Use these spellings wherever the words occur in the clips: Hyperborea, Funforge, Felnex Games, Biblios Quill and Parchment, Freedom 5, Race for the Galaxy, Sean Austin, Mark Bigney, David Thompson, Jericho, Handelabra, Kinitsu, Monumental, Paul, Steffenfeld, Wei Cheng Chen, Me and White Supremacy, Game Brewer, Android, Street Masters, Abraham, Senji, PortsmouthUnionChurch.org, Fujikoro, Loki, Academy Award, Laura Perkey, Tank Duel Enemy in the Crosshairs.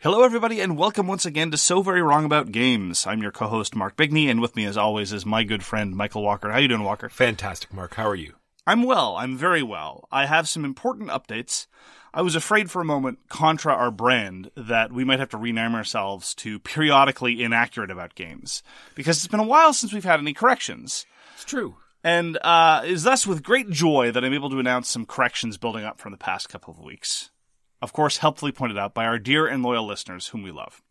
Hello everybody, and welcome once again to So Very Wrong About Games. I'm your co-host, Mark Bigney, and with me as always is my good friend, Michael Walker. How you doing, Walker? Fantastic, Mark. How are you? I'm well. I'm very well. I have some important updates. I was afraid for a moment, contra our brand, that we might have to rename ourselves to Periodically Inaccurate About Games, because it's been a while since we've had any corrections. It's true. And it's thus with great joy that I'm able to announce some corrections building up from the past couple of weeks. Of course, helpfully pointed out by our dear and loyal listeners, whom we love.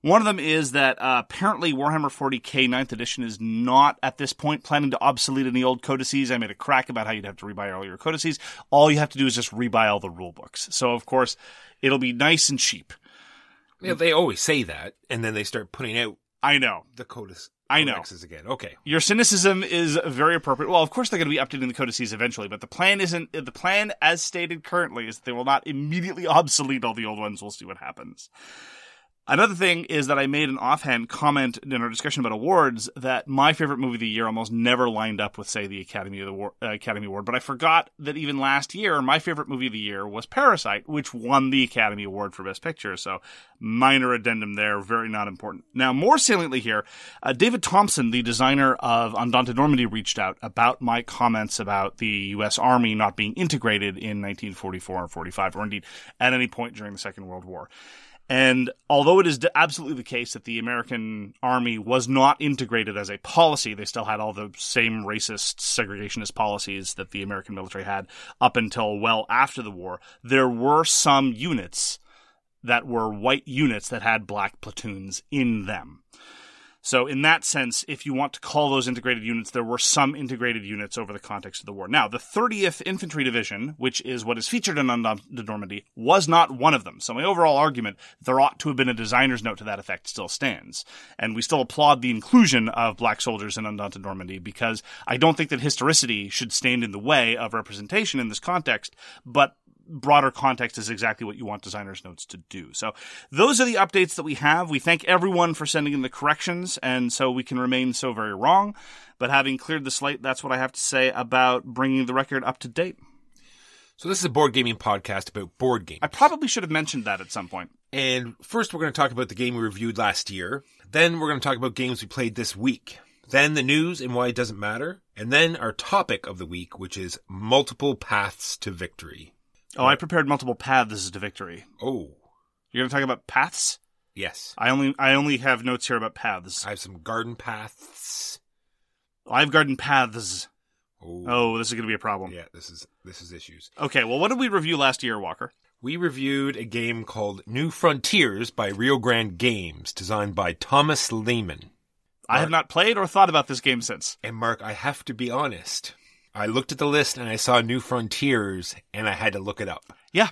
One of them is that apparently Warhammer 40k 9th edition is not, at this point, planning to obsolete any old codices. I made a crack about how you'd have to rebuy all your codices. All you have to do is just rebuy all the rule books. So, of course, it'll be nice and cheap. Yeah, they always say that, and then they start putting out the codices. I know. Again. Okay. Your cynicism is very appropriate. Well, of course they're going to be updating the codices eventually, but the plan as stated currently is that they will not immediately obsolete all the old ones. We'll see what happens. Another thing is that I made an offhand comment in our discussion about awards that my favorite movie of the year almost never lined up with, say, the Academy Award, but I forgot that even last year, my favorite movie of the year was Parasite, which won the Academy Award for Best Picture, so minor addendum there, very not important. Now, more saliently here, David Thompson, the designer of Undaunted Normandy, reached out about my comments about the U.S. Army not being integrated in 1944 or 45, or indeed at any point during the Second World War. And although it is absolutely the case that the American army was not integrated as a policy, they still had all the same racist segregationist policies that the American military had up until well after the war, there were some units that were white units that had black platoons in them. So in that sense, if you want to call those integrated units, there were some integrated units over the context of the war. Now, the 30th Infantry Division, which is what is featured in Undaunted Normandy, was not one of them. So my overall argument, there ought to have been a designer's note to that effect, still stands. And we still applaud the inclusion of black soldiers in Undaunted Normandy, because I don't think that historicity should stand in the way of representation in this context, but broader context is exactly what you want designers' notes to do. So those are the updates that we have. We thank everyone for sending in the corrections, and so we can remain so very wrong. But having cleared the slate, that's what I have to say about bringing the record up to date. So this is a board gaming podcast about board games. I probably should have mentioned that at some point. And first we're going to talk about the game we reviewed last year. Then we're going to talk about games we played this week. Then the news and why it doesn't matter. And then our topic of the week, which is multiple paths to victory. Oh, I prepared multiple paths to victory. Oh. You're going to talk about paths? Yes. I only have notes here about paths. I have some garden paths. I have garden paths. Oh, this is going to be a problem. Yeah, this is issues. Okay, well, what did we review last year, Walker? We reviewed a game called New Frontiers by Rio Grande Games, designed by Thomas Lehman. Mark, I have not played or thought about this game since. And Mark, I have to be honest. I looked at the list and I saw New Frontiers and I had to look it up. Yeah.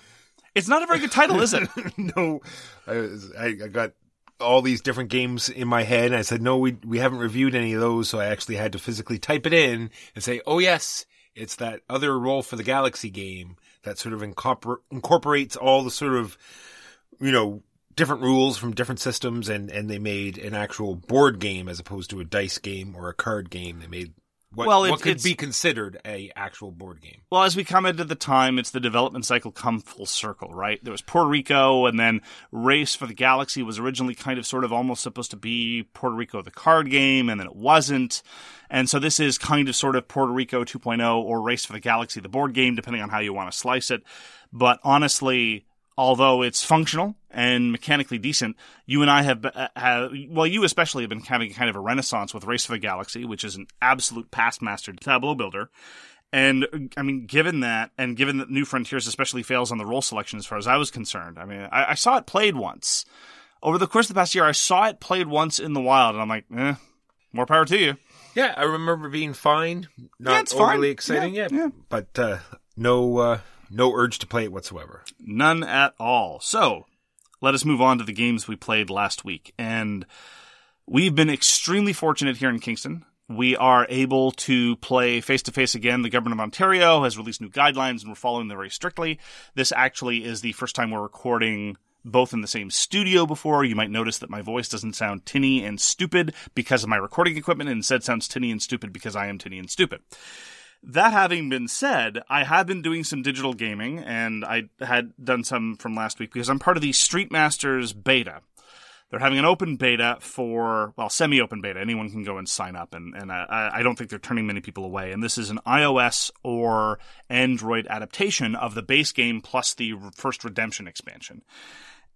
It's not a very good title, is it? No. I got all these different games in my head and I said, no, we haven't reviewed any of those. So I actually had to physically type it in and say, oh, yes, it's that other Race for the Galaxy game that sort of incorporates all the sort of, you know, different rules from different systems. And they made an actual board game as opposed to a dice game or a card game. They made... What could be considered a actual board game? Well, as we commented at the time, it's the development cycle come full circle, right? There was Puerto Rico, and then Race for the Galaxy was originally kind of sort of almost supposed to be Puerto Rico the card game, and then it wasn't. And so this is kind of sort of Puerto Rico 2.0 or Race for the Galaxy the board game, depending on how you want to slice it. But honestly... although it's functional and mechanically decent, you and I you especially have been having kind of a renaissance with Race for the Galaxy, which is an absolute past master tableau builder. And, I mean, given that New Frontiers especially fails on the role selection as far as I was concerned, I mean, I saw it played once. Over the course of the past year, I saw it played once in the wild, and I'm like, more power to you. Yeah, I remember being fine. Not overly exciting. Yeah. But no urge to play it whatsoever. None at all. So, let us move on to the games we played last week. And we've been extremely fortunate here in Kingston. We are able to play face-to-face again. The government of Ontario has released new guidelines, and we're following them very strictly. This actually is the first time we're recording both in the same studio before. You might notice that my voice doesn't sound tinny and stupid because of my recording equipment, and instead sounds tinny and stupid because I am tinny and stupid. That having been said, I have been doing some digital gaming, and I had done some from last week because I'm part of the Street Masters beta. They're having an open beta semi-open beta. Anyone can go and sign up, and I don't think they're turning many people away. And this is an iOS or Android adaptation of the base game plus the first Redemption expansion.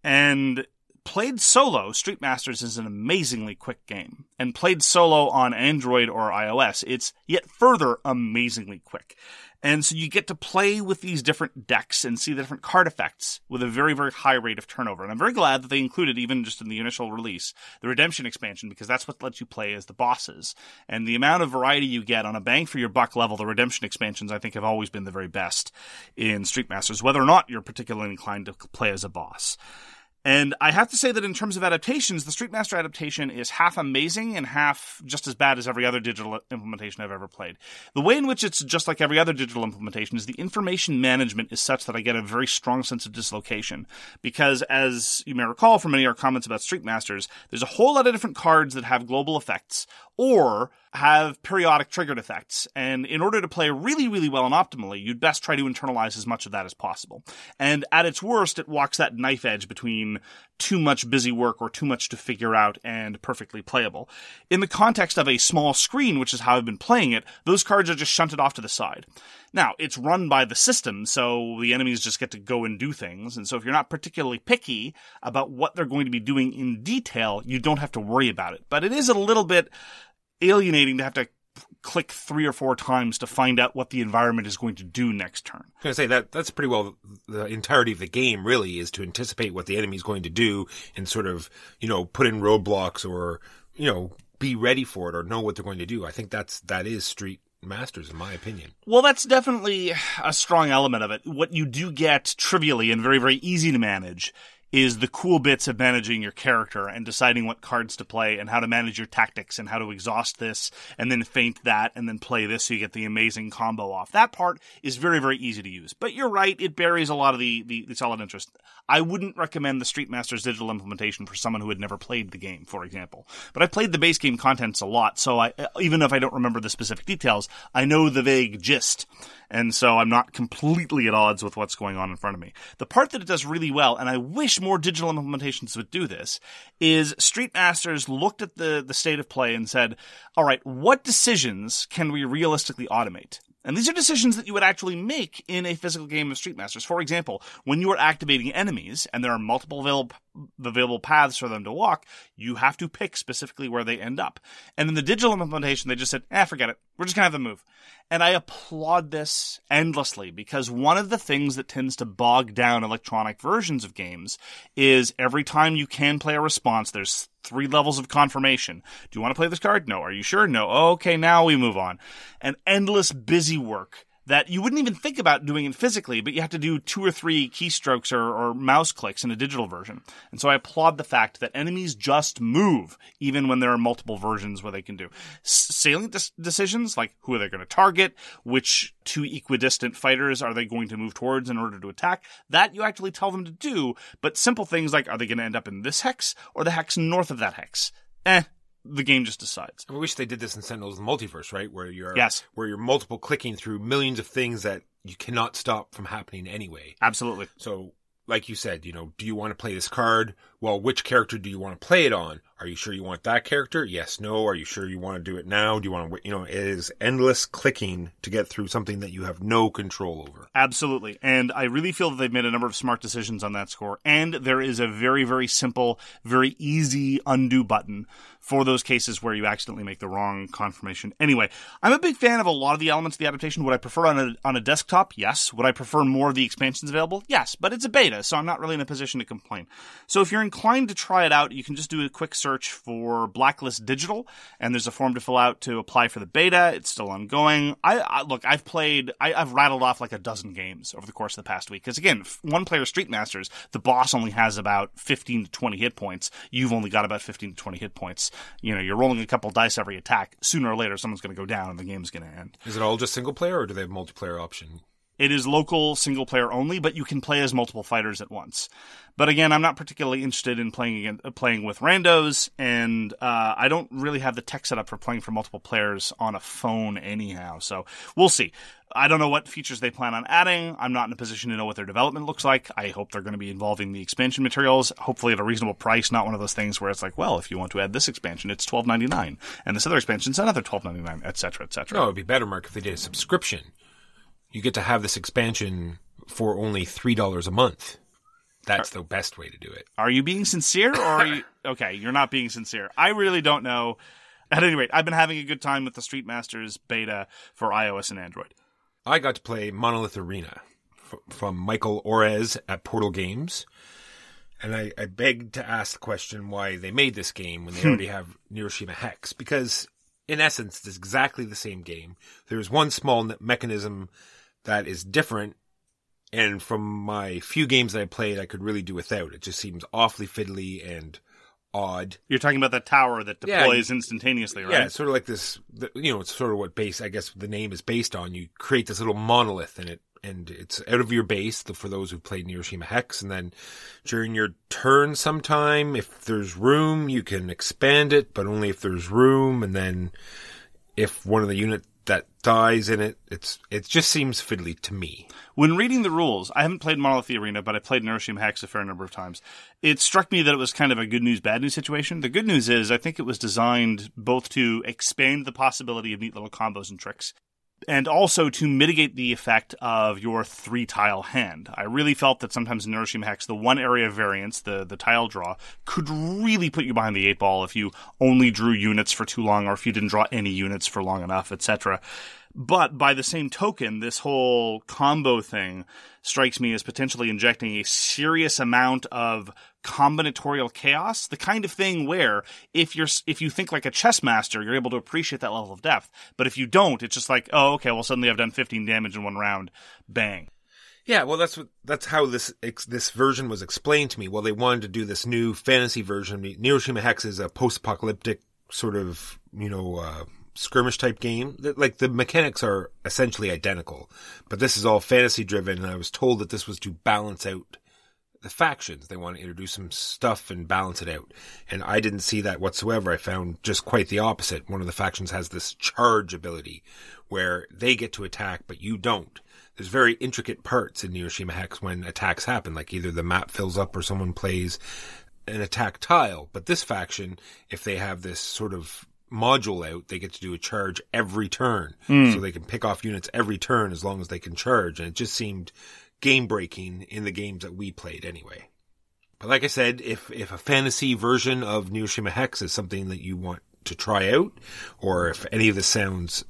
And played solo, Street Masters is an amazingly quick game. And played solo on Android or iOS, it's yet further amazingly quick. And so you get to play with these different decks and see the different card effects with a very, very high rate of turnover. And I'm very glad that they included, even just in the initial release, the Redemption expansion, because that's what lets you play as the bosses. And the amount of variety you get on a bang for your buck level, the Redemption expansions, I think, have always been the very best in Street Masters, whether or not you're particularly inclined to play as a boss. And I have to say that in terms of adaptations, the Street Master adaptation is half amazing and half just as bad as every other digital implementation I've ever played. The way in which it's just like every other digital implementation is the information management is such that I get a very strong sense of dislocation. Because as you may recall from many of our comments about Street Masters, there's a whole lot of different cards that have global effects or have periodic triggered effects. And in order to play really, really well and optimally, you'd best try to internalize as much of that as possible. And at its worst, it walks that knife edge between too much busy work or too much to figure out and perfectly playable. In the context of a small screen, which is how I've been playing it, those cards are just shunted off to the side. Now, it's run by the system, so the enemies just get to go and do things. And so if you're not particularly picky about what they're going to be doing in detail, you don't have to worry about it. But it is a little bit alienating to have to click 3 or 4 times to find out what the environment is going to do next turn. I was going to say, that's pretty well the entirety of the game, really, is to anticipate what the enemy is going to do and sort of, you know, put in roadblocks or, you know, be ready for it or know what they're going to do. I think that is Street Masters, in my opinion. Well, that's definitely a strong element of it. What you do get trivially and very, very easy to manage is the cool bits of managing your character and deciding what cards to play and how to manage your tactics and how to exhaust this and then feint that and then play this so you get the amazing combo off. That part is very, very easy to use. But you're right, it buries a lot of the solid interest. I wouldn't recommend the Street Masters digital implementation for someone who had never played the game, for example. But I've played the base game contents a lot, so even if I don't remember the specific details, I know the vague gist. And so I'm not completely at odds with what's going on in front of me. The part that it does really well, and I wish more digital implementations would do this, is Street Masters looked at the state of play and said, all right, what decisions can we realistically automate? And these are decisions that you would actually make in a physical game of Street Masters. For example, when you are activating enemies and there are multiple available paths for them to walk, you have to pick specifically where they end up. And in the digital implementation, they just said, forget it. We're just going to have them move. And I applaud this endlessly because one of the things that tends to bog down electronic versions of games is every time you can play a response, there's three levels of confirmation. Do you want to play this card? No. Are you sure? No. Okay, now we move on. An endless busy work that you wouldn't even think about doing it physically, but you have to do two or three keystrokes or mouse clicks in a digital version. And so I applaud the fact that enemies just move, even when there are multiple versions where they can do salient decisions, like who are they going to target, which two equidistant fighters are they going to move towards in order to attack. That you actually tell them to do, but simple things like, are they going to end up in this hex or the hex north of that hex? The game just decides. I wish they did this in Sentinels of the Multiverse, right? Where you're multiple clicking through millions of things that you cannot stop from happening anyway. Absolutely. So, like you said, do you want to play this card? Well, which character do you want to play it on? Are you sure you want that character? Yes, no. Are you sure you want to do it now? Do you want to, it is endless clicking to get through something that you have no control over. Absolutely. And I really feel that they've made a number of smart decisions on that score. And there is a very, very simple, very easy undo button for those cases where you accidentally make the wrong confirmation. Anyway, I'm a big fan of a lot of the elements of the adaptation. Would I prefer on a desktop? Yes. Would I prefer more of the expansions available? Yes. But it's a beta, so I'm not really in a position to complain. So if you're inclined to try it out, you can just do a quick search for Blacklist Digital, and there's a form to fill out to apply for the beta. It's still ongoing. I've rattled off like a dozen games over the course of the past week. Because again, one player Street Masters, the boss only has about 15 to 20 hit points. You've only got about 15 to 20 hit points. You're rolling a couple dice every attack. Sooner or later, someone's going to go down and the game's going to end. Is it all just single player, or do they have a multiplayer option? It is local single player only, but you can play as multiple fighters at once. But again, I'm not particularly interested in playing with randos, and I don't really have the tech set up for playing for multiple players on a phone anyhow. So we'll see. I don't know what features they plan on adding. I'm not in a position to know what their development looks like. I hope they're going to be involving the expansion materials, hopefully at a reasonable price, not one of those things where it's like, well, if you want to add this expansion, it's $12.99, and this other expansion is another $12.99, et cetera, et cetera. No, it would be better, Mark, if they did a subscription. You get to have this expansion for only $3 a month. That's the best way to do it. Are you being sincere? Or are you... Okay, you're not being sincere. I really don't know. At any rate, I've been having a good time with the Street Masters beta for iOS and Android. I got to play Monolith Arena from Michael Orez at Portal Games. And I begged to ask the question why they made this game when they already have Neuroshima Hex. Because, in essence, it's exactly the same game. There's one small mechanism that is different, and from my few games that I played, I could really do without. It just seems awfully fiddly and odd. You're talking about the tower that deploys instantaneously, right? Yeah, it's sort of like this, it's sort of what base, I guess the name is based on. You create this little monolith in it, and it's out of your base, for those who played Neuroshima Hex, and then during your turn sometime, if there's room, you can expand it, but only if there's room, and then if one of the units that dies in it. It just seems fiddly to me. When reading the rules, I haven't played Monolith Arena, but I played Neuroshima Hex a fair number of times. It struck me that it was kind of a good news, bad news situation. The good news is I think it was designed both to expand the possibility of neat little combos and tricks, and also to mitigate the effect of your three-tile hand. I really felt that sometimes in Neuroshima Hex, the one area of variance, the tile draw, could really put you behind the eight ball if you only drew units for too long or if you didn't draw any units for long enough, etc. But by the same token, this whole combo thing strikes me as potentially injecting a serious amount of combinatorial chaos, the kind of thing where if you think like a chess master, you're able to appreciate that level of depth. But if you don't, it's just like, oh, okay, well, suddenly I've done 15 damage in one round. Bang. Yeah, well, that's how this version was explained to me. Well, they wanted to do this new fantasy version. Neuroshima Hex is a post-apocalyptic sort of, skirmish type game. Like, the mechanics are essentially identical, but this is all fantasy driven, and I was told that this was to balance out the factions. They want to introduce some stuff and balance it out, and I didn't see that whatsoever. I found just quite the opposite. One of the factions has this charge ability where they get to attack but you don't. There's very intricate parts in Neuroshima Hex when attacks happen, like either the map fills up or someone plays an attack tile. But this faction, if they have this sort of module out, they get to do a charge every turn. So they can pick off units every turn as long as they can charge, and it just seemed game breaking in the games that we played anyway. But like I said, if a fantasy version of Neuroshima Hex is something that you want to try out, or if any of this sounds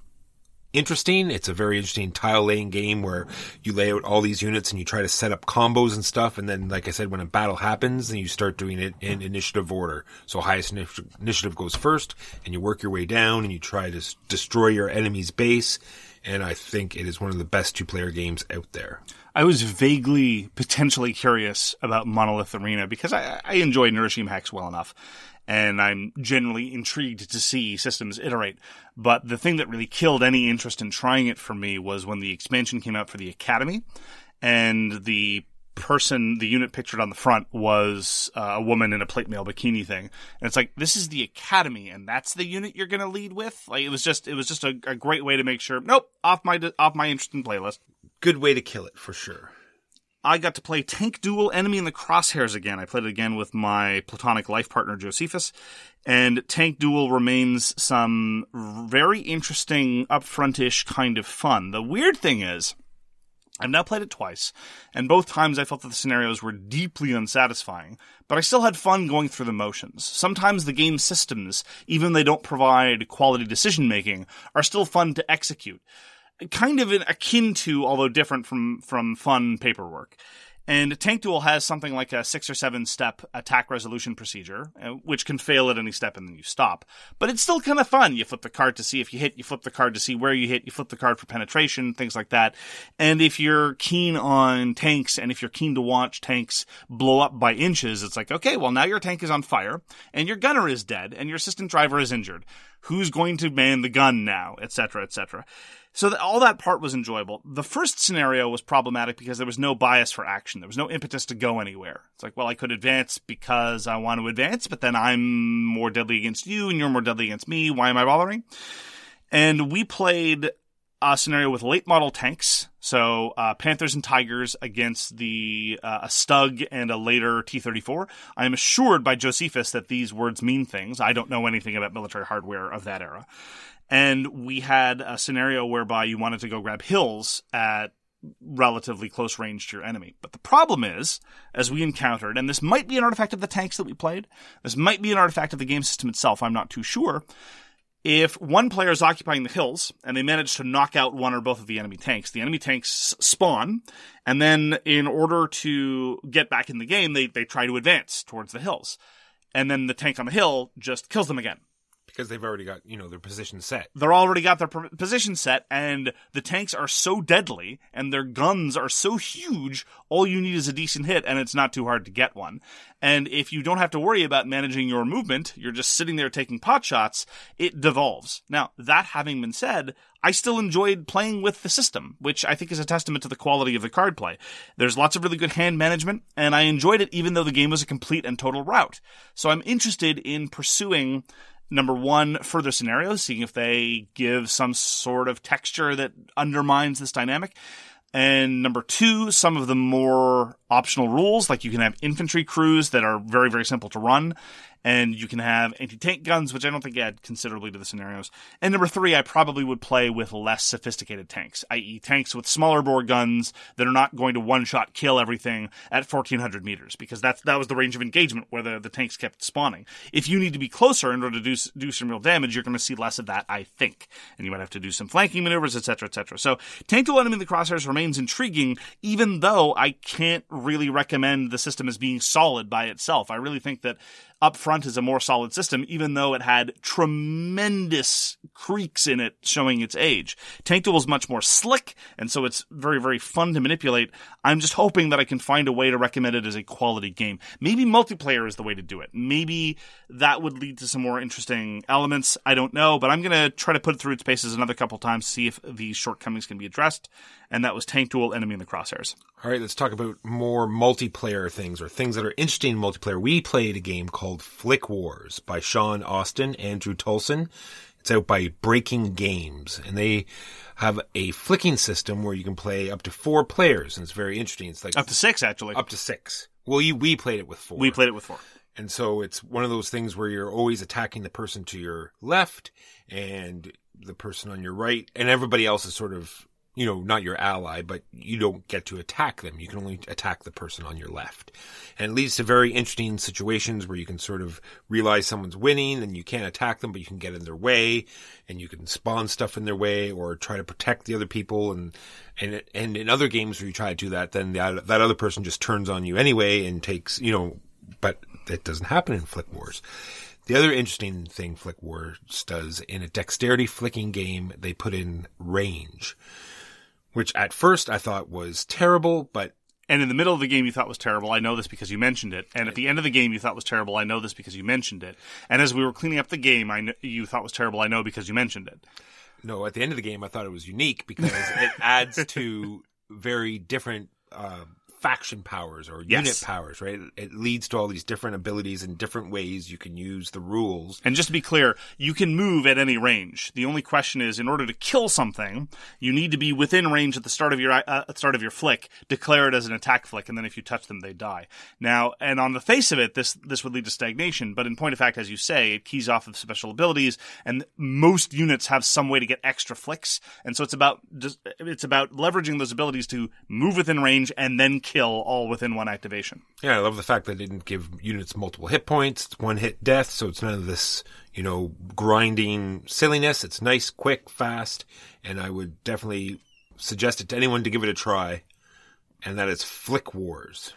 interesting. It's a very interesting tile laying game where you lay out all these units and you try to set up combos and stuff. And then, like I said, when a battle happens, then you start doing it in initiative order. So highest initiative goes first, and you work your way down and you try to destroy your enemy's base. And I think it is one of the best two-player games out there. I was vaguely, potentially curious about Monolith Arena because I enjoy Neuroshima Hex well enough. And I'm generally intrigued to see systems iterate. But the thing that really killed any interest in trying it for me was when the expansion came out for the Academy. And the unit pictured on the front was a woman in a plate mail bikini thing. And it's like, this is the Academy, and that's the unit you're going to lead with? Like, it was just a great way to make sure, nope, off my interest in playlist. Good way to kill it, for sure. I got to play Tank Duel Enemy in the Crosshairs again. I played it again with my platonic life partner, Josephus. And Tank Duel remains some very interesting, upfront-ish kind of fun. The weird thing is, I've now played it twice, and both times I felt that the scenarios were deeply unsatisfying, but I still had fun going through the motions. Sometimes the game systems, even if they don't provide quality decision-making, are still fun to execute. Kind of akin to, although different from fun paperwork. And Tank Duel has something like a 6 or 7 step attack resolution procedure, which can fail at any step and then you stop. But it's still kind of fun. You flip the card to see if you hit, you flip the card to see where you hit, you flip the card for penetration, things like that. And if you're keen on tanks and if you're keen to watch tanks blow up by inches, it's like, okay, well now your tank is on fire and your gunner is dead and your assistant driver is injured. Who's going to man the gun now, etc., etc. So all that part was enjoyable. The first scenario was problematic because there was no bias for action. There was no impetus to go anywhere. It's like, well, I could advance because I want to advance, but then I'm more deadly against you and you're more deadly against me. Why am I bothering? And we played a scenario with late model tanks. So Panthers and Tigers against a Stug and a later T-34. I am assured by Josephus that these words mean things. I don't know anything about military hardware of that era. And we had a scenario whereby you wanted to go grab hills at relatively close range to your enemy. But the problem is, as we encountered, and this might be an artifact of the tanks that we played, this might be an artifact of the game system itself, I'm not too sure, if one player is occupying the hills and they manage to knock out one or both of the enemy tanks spawn, and then in order to get back in the game, they try to advance towards the hills. And then the tank on the hill just kills them again. Because they've already got, their position set. They're already got their position set, and the tanks are so deadly, and their guns are so huge, all you need is a decent hit, and it's not too hard to get one. And if you don't have to worry about managing your movement, you're just sitting there taking pot shots, it devolves. Now, that having been said, I still enjoyed playing with the system, which I think is a testament to the quality of the card play. There's lots of really good hand management, and I enjoyed it even though the game was a complete and total rout. So I'm interested in pursuing, number one, further scenarios, seeing if they give some sort of texture that undermines this dynamic. And number two, some of the more optional rules, like you can have infantry crews that are very, very simple to run, and you can have anti-tank guns, which I don't think add considerably to the scenarios. And number three, I probably would play with less sophisticated tanks, i.e. tanks with smaller bore guns that are not going to one-shot kill everything at 1,400 meters, because that was the range of engagement where the tanks kept spawning. If you need to be closer in order to do some real damage, you're going to see less of that, I think. And you might have to do some flanking maneuvers, etc., etc. So Tank Duel Enemy in the Crosshairs remains intriguing, even though I can't really recommend the system as being solid by itself. I really think that Upfront is a more solid system, even though it had tremendous creaks in it showing its age. Tank Duel is much more slick, and so it's very, very fun to manipulate. I'm just hoping that I can find a way to recommend it as a quality game. Maybe multiplayer is the way to do it. Maybe that would lead to some more interesting elements. I don't know, but I'm going to try to put it through its paces another couple times, see if these shortcomings can be addressed. And that was Tank Duel, Enemy in the Crosshairs. All right, let's talk about more multiplayer things or things that are interesting in multiplayer. We played a game called Flick Wars by Sean Austin, Andrew Tolson. It's out by Breaking Games, and they have a flicking system where you can play up to 4 players, and it's very interesting. It's like up to 6, actually. Up to 6. Well, we played it with 4. We played it with 4. And so it's one of those things where you're always attacking the person to your left and the person on your right, and everybody else is sort of you know, not your ally, but you don't get to attack them. You can only attack the person on your left. And it leads to very interesting situations where you can sort of realize someone's winning and you can't attack them, but you can get in their way and you can spawn stuff in their way or try to protect the other people. And in other games where you try to do that, then that other person just turns on you anyway and takes, you know, but that doesn't happen in Flick Wars. The other interesting thing Flick Wars does, in a dexterity flicking game, they put in range, which at first I thought was terrible, but... And in the middle of the game you thought was terrible, I know this because you mentioned it. And at the end of the game you thought was terrible, I know this because you mentioned it. And as we were cleaning up the game, you thought was terrible, I know because you mentioned it. No, at the end of the game I thought it was unique because it adds to very different... faction powers or unit powers, right? It leads to all these different abilities and different ways you can use the rules. And just to be clear, you can move at any range. The only question is, in order to kill something, you need to be within range at the start of your flick, declare it as an attack flick, and then if you touch them, they die. Now, and on the face of it, this would lead to stagnation, but in point of fact, as you say, it keys off of special abilities, and most units have some way to get extra flicks, and so it's about leveraging those abilities to move within range and then kill all within one activation. Yeah, I love the fact that they didn't give units multiple hit points. It's one hit death, so it's none of this, you know, grinding silliness. It's nice, quick, fast, and I would definitely suggest it to anyone to give it a try, and that is Flick Wars.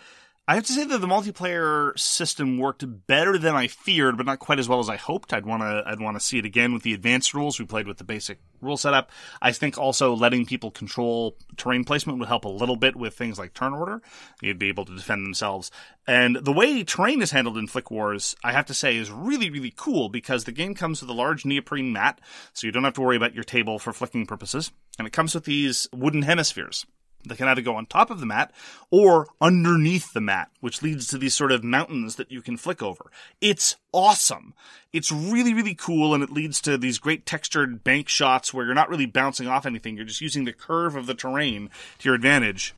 I have to say that the multiplayer system worked better than I feared, but not quite as well as I hoped. I'd want to see it again with the advanced rules. We played with the basic rule setup. I think also letting people control terrain placement would help a little bit with things like turn order. You'd be able to defend themselves. And the way terrain is handled in Flick Wars, I have to say, is really, really cool because the game comes with a large neoprene mat, so you don't have to worry about your table for flicking purposes. And it comes with these wooden hemispheres. They can either go on top of the mat or underneath the mat, which leads to these sort of mountains that you can flick over. It's awesome. It's really, really cool, and it leads to these great textured bank shots where you're not really bouncing off anything. You're just using the curve of the terrain to your advantage.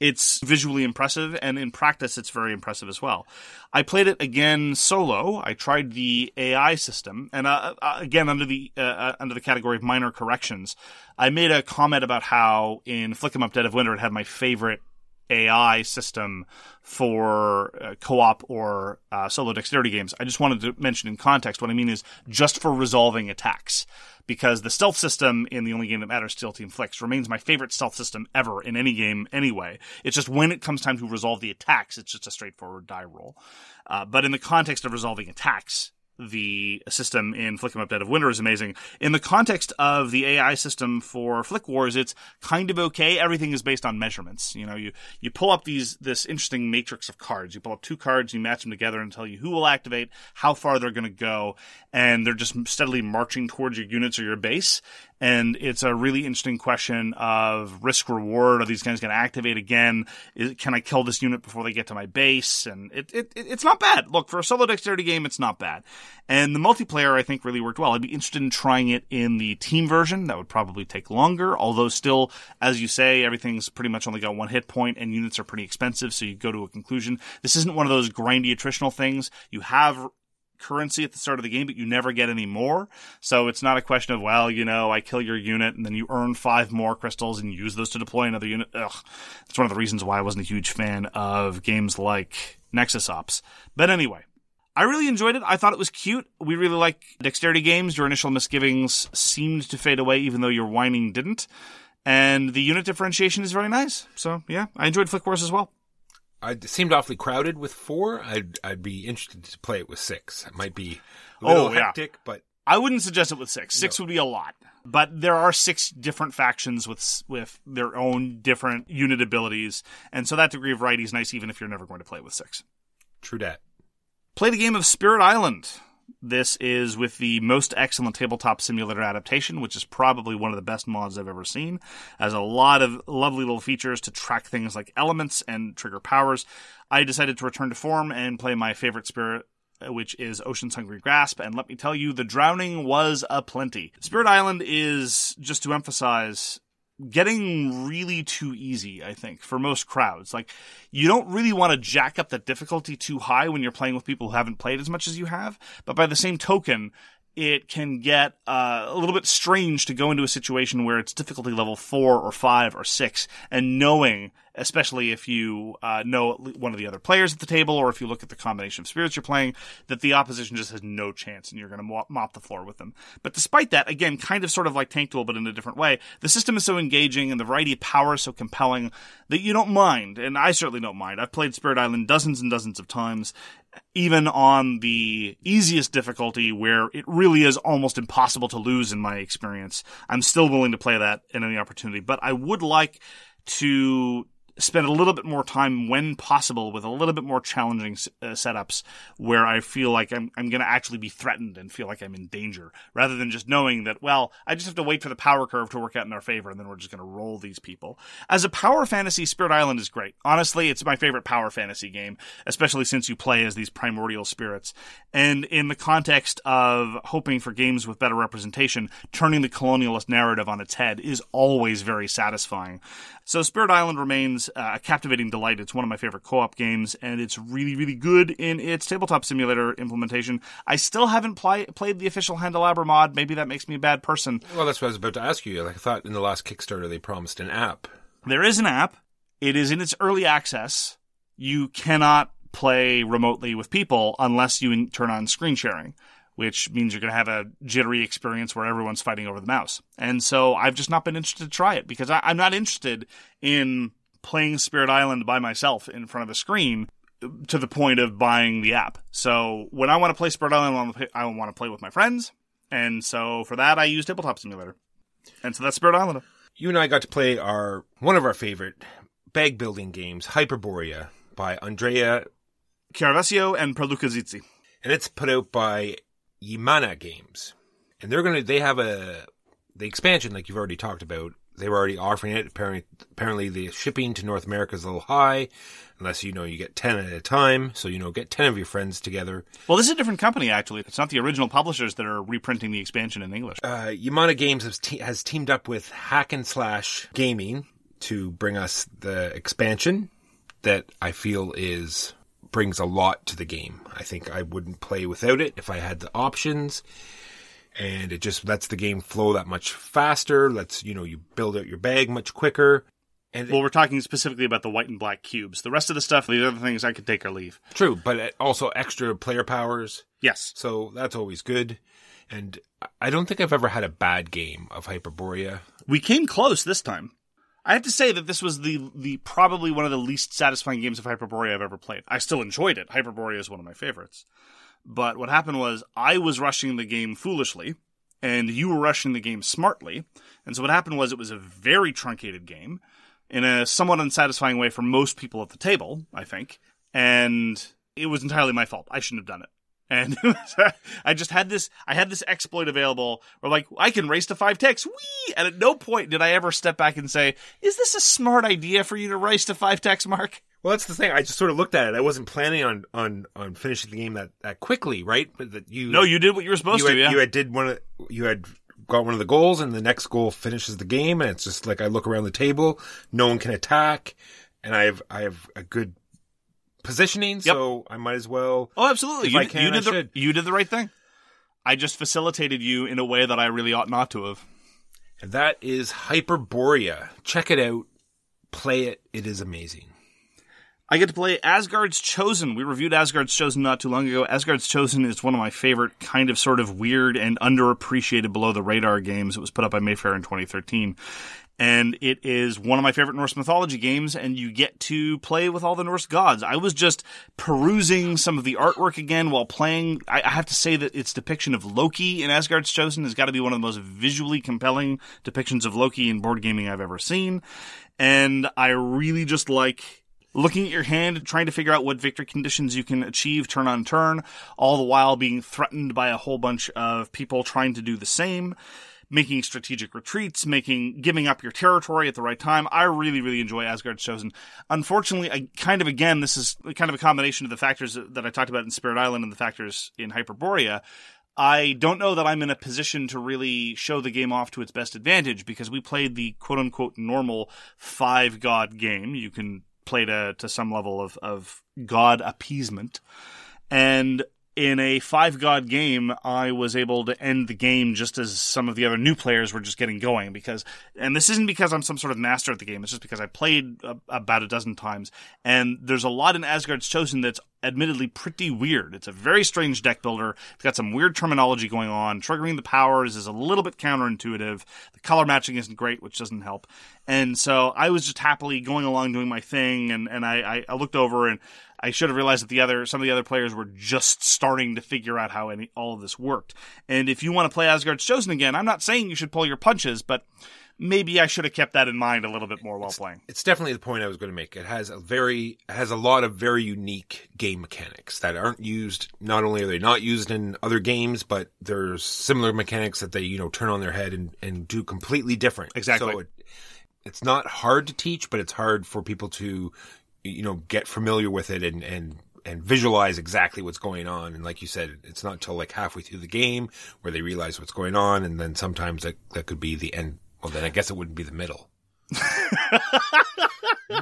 It's visually impressive, and in practice, it's very impressive as well. I played it again solo. I tried the AI system, and again under the category of minor corrections, I made a comment about how in Flick 'Em Up Dead of Winter it had my favorite AI system for co-op or solo dexterity games. I just wanted to mention in context what I mean is just for resolving attacks, because the stealth system in the only game that matters, Steel Team Flicks, remains my favorite stealth system ever in any game anyway. It's just when it comes time to resolve the attacks, it's just a straightforward die roll. But in the context of resolving attacks, the system in Flick 'Em Up Dead of Winter is amazing. In the context of the AI system for Flick Wars, it's kind of okay. Everything is based on measurements. You know, you pull up this interesting matrix of cards. You pull up two cards, you match them together and tell you who will activate, how far they're going to go, and they're just steadily marching towards your units or your base. And it's a really interesting question of risk-reward. Are these guys going to activate again? Can I kill this unit before they get to my base? And it's not bad. Look, for a solo dexterity game, it's not bad. And the multiplayer, I think, really worked well. I'd be interested in trying it in the team version. That would probably take longer, although still, as you say, everything's pretty much only got one hit point, and units are pretty expensive, so you go to a conclusion. This isn't one of those grindy attritional things. You have currency at the start of the game, but you never get any more. So it's not a question of, well, you know, I kill your unit and then you earn 5 more crystals and use those to deploy another unit. Ugh. That's one of the reasons why I wasn't a huge fan of games like Nexus Ops. But anyway, I really enjoyed it. I thought it was cute. We really like dexterity games. Your initial misgivings seemed to fade away, even though your whining didn't. And the unit differentiation is very nice. So yeah, I enjoyed Flick Wars as well. It seemed awfully crowded with 4. I'd be interested to play it with 6. It might be a little hectic, but... I wouldn't suggest it with 6. 6 would be a lot. But there are 6 different factions with their own different unit abilities, and so that degree of variety is nice even if you're never going to play with 6. True that. Play the game of Spirit Island. This is with the Most Excellent Tabletop Simulator adaptation, which is probably one of the best mods I've ever seen. It has a lot of lovely little features to track things like elements and trigger powers. I decided to return to form and play my favorite spirit, which is Ocean's Hungry Grasp, and let me tell you, the drowning was aplenty. Spirit Island is, just to emphasize, getting really too easy, I think, for most crowds. Like, you don't really want to jack up the difficulty too high when you're playing with people who haven't played as much as you have, but by the same token, it can get a little bit strange to go into a situation where it's difficulty level 4 or 5 or 6, and knowing, especially if you know one of the other players at the table, or if you look at the combination of spirits you're playing, that the opposition just has no chance and you're going to mop the floor with them. But despite that, again, kind of sort of like Tank Duel, but in a different way, the system is so engaging and the variety of power is so compelling that you don't mind, and I certainly don't mind. I've played Spirit Island dozens and dozens of times, even on the easiest difficulty where it really is almost impossible to lose in my experience. I'm still willing to play that in any opportunity, but I would like to spend a little bit more time when possible with a little bit more challenging setups where I feel like I'm going to actually be threatened and feel like I'm in danger, rather than just knowing that, well, I just have to wait for the power curve to work out in our favor and then we're just going to roll these people. As a power fantasy, Spirit Island is great. Honestly, it's my favorite power fantasy game, especially since you play as these primordial spirits. And in the context of hoping for games with better representation, turning the colonialist narrative on its head is always very satisfying. So Spirit Island remains a captivating delight. It's one of my favorite co-op games, and it's really, really good in its tabletop simulator implementation. I still haven't played the official Handelabra mod. Maybe that makes me a bad person. Well, that's what I was about to ask you. Like, I thought in the last Kickstarter they promised an app. There is an app. It is in its early access. You cannot play remotely with people unless you turn on screen sharing, which means you're going to have a jittery experience where everyone's fighting over the mouse. And so I've just not been interested to try it, because I'm not interested in playing Spirit Island by myself in front of a screen to the point of buying the app. So when I want to play Spirit Island, I want to play with my friends. And so for that, I use Tabletop Simulator. And so that's Spirit Island. You and I got to play one of our favorite bag building games, Hyperborea, by Andrea Chiaravesio and Perluca Zizzi. And it's put out by Yimana Games. And they have the expansion, like you've already talked about. They were already offering it. Apparently, the shipping to North America is a little high, unless you get 10 at a time. So get 10 of your friends together. Well, this is a different company actually. It's not the original publishers that are reprinting the expansion in English. Yimana Games has teamed up with Hack and Slash Gaming to bring us the expansion that I feel brings a lot to the game. I think I wouldn't play without it if I had the options. And it just lets the game flow that much faster, you build out your bag much quicker. And we're talking specifically about the white and black cubes. The rest of the stuff, the other things I could take or leave. True, but also extra player powers. Yes. So that's always good. And I don't think I've ever had a bad game of Hyperborea. We came close this time. I have to say that this was the probably one of the least satisfying games of Hyperborea I've ever played. I still enjoyed it. Hyperborea is one of my favorites. But what happened was I was rushing the game foolishly, and you were rushing the game smartly. And so what happened was it was a very truncated game in a somewhat unsatisfying way for most people at the table, I think. And it was entirely my fault. I shouldn't have done it. And I had this exploit available where I can race to 5 ticks. Whee! And at no point did I ever step back and say, is this a smart idea for you to race to 5 ticks, Mark? Well, that's the thing. I just sort of looked at it. I wasn't planning on finishing the game that quickly, right? But you did what you were supposed to. Yeah. You had got one of the goals, and the next goal finishes the game. And it's just I look around the table, no one can attack, and I have a good positioning, yep. So I might as well. Oh, absolutely! You did the right thing. I just facilitated you in a way that I really ought not to have. And that is Hyperborea. Check it out, play it. It is amazing. I get to play Asgard's Chosen. We reviewed Asgard's Chosen not too long ago. Asgard's Chosen is one of my favorite kind of sort of weird and underappreciated below-the-radar games. It was put up by Mayfair in 2013. And it is one of my favorite Norse mythology games, and you get to play with all the Norse gods. I was just perusing some of the artwork again while playing. I have to say that its depiction of Loki in Asgard's Chosen has got to be one of the most visually compelling depictions of Loki in board gaming I've ever seen. And I really just like looking at your hand and trying to figure out what victory conditions you can achieve turn on turn, all the while being threatened by a whole bunch of people trying to do the same, making strategic retreats, giving up your territory at the right time. I really, really enjoy Asgard's Chosen. Unfortunately, this is kind of a combination of the factors that I talked about in Spirit Island and the factors in Hyperborea. I don't know that I'm in a position to really show the game off to its best advantage, because we played the quote-unquote normal 5-god game. You can play to some level of god appeasement. And in a five-god game, I was able to end the game just as some of the other new players were just getting going. And this isn't because I'm some sort of master at the game. It's just because I played about a dozen times. And there's a lot in Asgard's Chosen that's admittedly pretty weird. It's a very strange deck builder. It's got some weird terminology going on. Triggering the powers is a little bit counterintuitive. The color matching isn't great, which doesn't help. And so I was just happily going along doing my thing, and I looked over and I should have realized that some of the other players were just starting to figure out how all of this worked. And if you want to play Asgard's Chosen again, I'm not saying you should pull your punches, but maybe I should have kept that in mind a little bit more while playing. It's definitely the point I was going to make. It has a lot of very unique game mechanics that aren't used. Not only are they not used in other games, but there's similar mechanics that they, turn on their head and do completely different. Exactly. So it's not hard to teach, but it's hard for people to get familiar with it and visualize exactly what's going on. And like you said, it's not till like halfway through the game where they realize what's going on. And then sometimes that could be the end. Well, then I guess it wouldn't be the middle.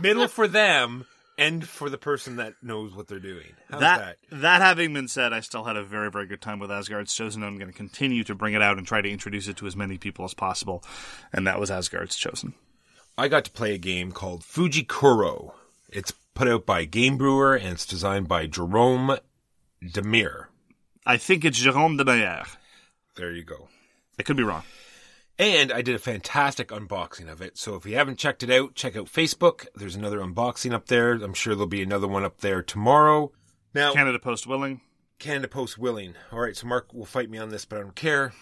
Middle for them, end for the person that knows what they're doing. How's that? That having been said, I still had a very, very good time with Asgard's Chosen. I'm going to continue to bring it out and try to introduce it to as many people as possible. And that was Asgard's Chosen. I got to play a game called Fujikoro. It's put out by Game Brewer, and it's designed by Jerome Demeyere. I think it's Jerome Demeyere. There you go. I could be wrong. And I did a fantastic unboxing of it. So if you haven't checked it out, check out Facebook. There's another unboxing up there. I'm sure there'll be another one up there tomorrow. Now, Canada Post willing. All right, so Mark will fight me on this, but I don't care.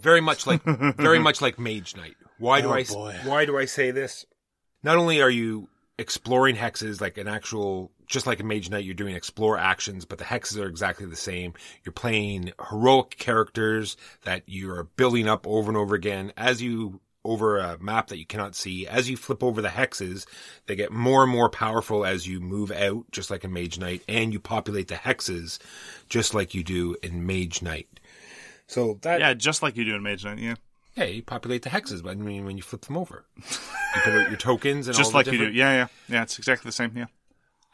Very much like Mage Knight. Why do I say this? Not only are you exploring hexes like an actual, just like a Mage Knight, you're doing explore actions, but the hexes are exactly the same. You're playing heroic characters that you're building up over and over again over a map that you cannot see. As you flip over the hexes, they get more and more powerful as you move out, just like a Mage Knight, and you populate the hexes just like you do in Mage Knight. So that, yeah, just like you do in Mage Knight, yeah. Yeah, you populate the hexes, but I mean when you flip them over. You put out your tokens and all that. Just like you do. Yeah, it's exactly the same, yeah.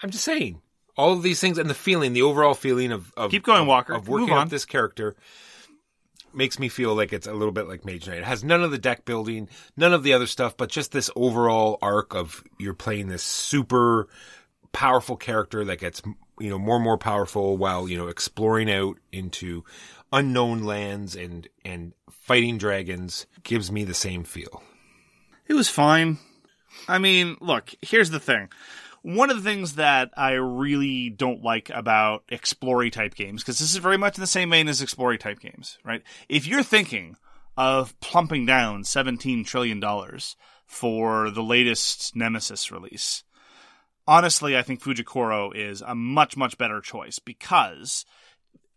I'm just saying. All of these things and the overall feeling of keep going, Walker. Of working on this character makes me feel like it's a little bit like Mage Knight. It has none of the deck building, none of the other stuff, but just this overall arc of you're playing this super powerful character that gets more and more powerful while, exploring out into unknown lands and fighting dragons. Gives me the same feel. It was fine. I mean, look, here's the thing. One of the things that I really don't like about explory-type games, because this is very much in the same vein as explory-type games, right? If you're thinking of plumping down $17 trillion for the latest Nemesis release, honestly, I think Fujikoro is a much, much better choice because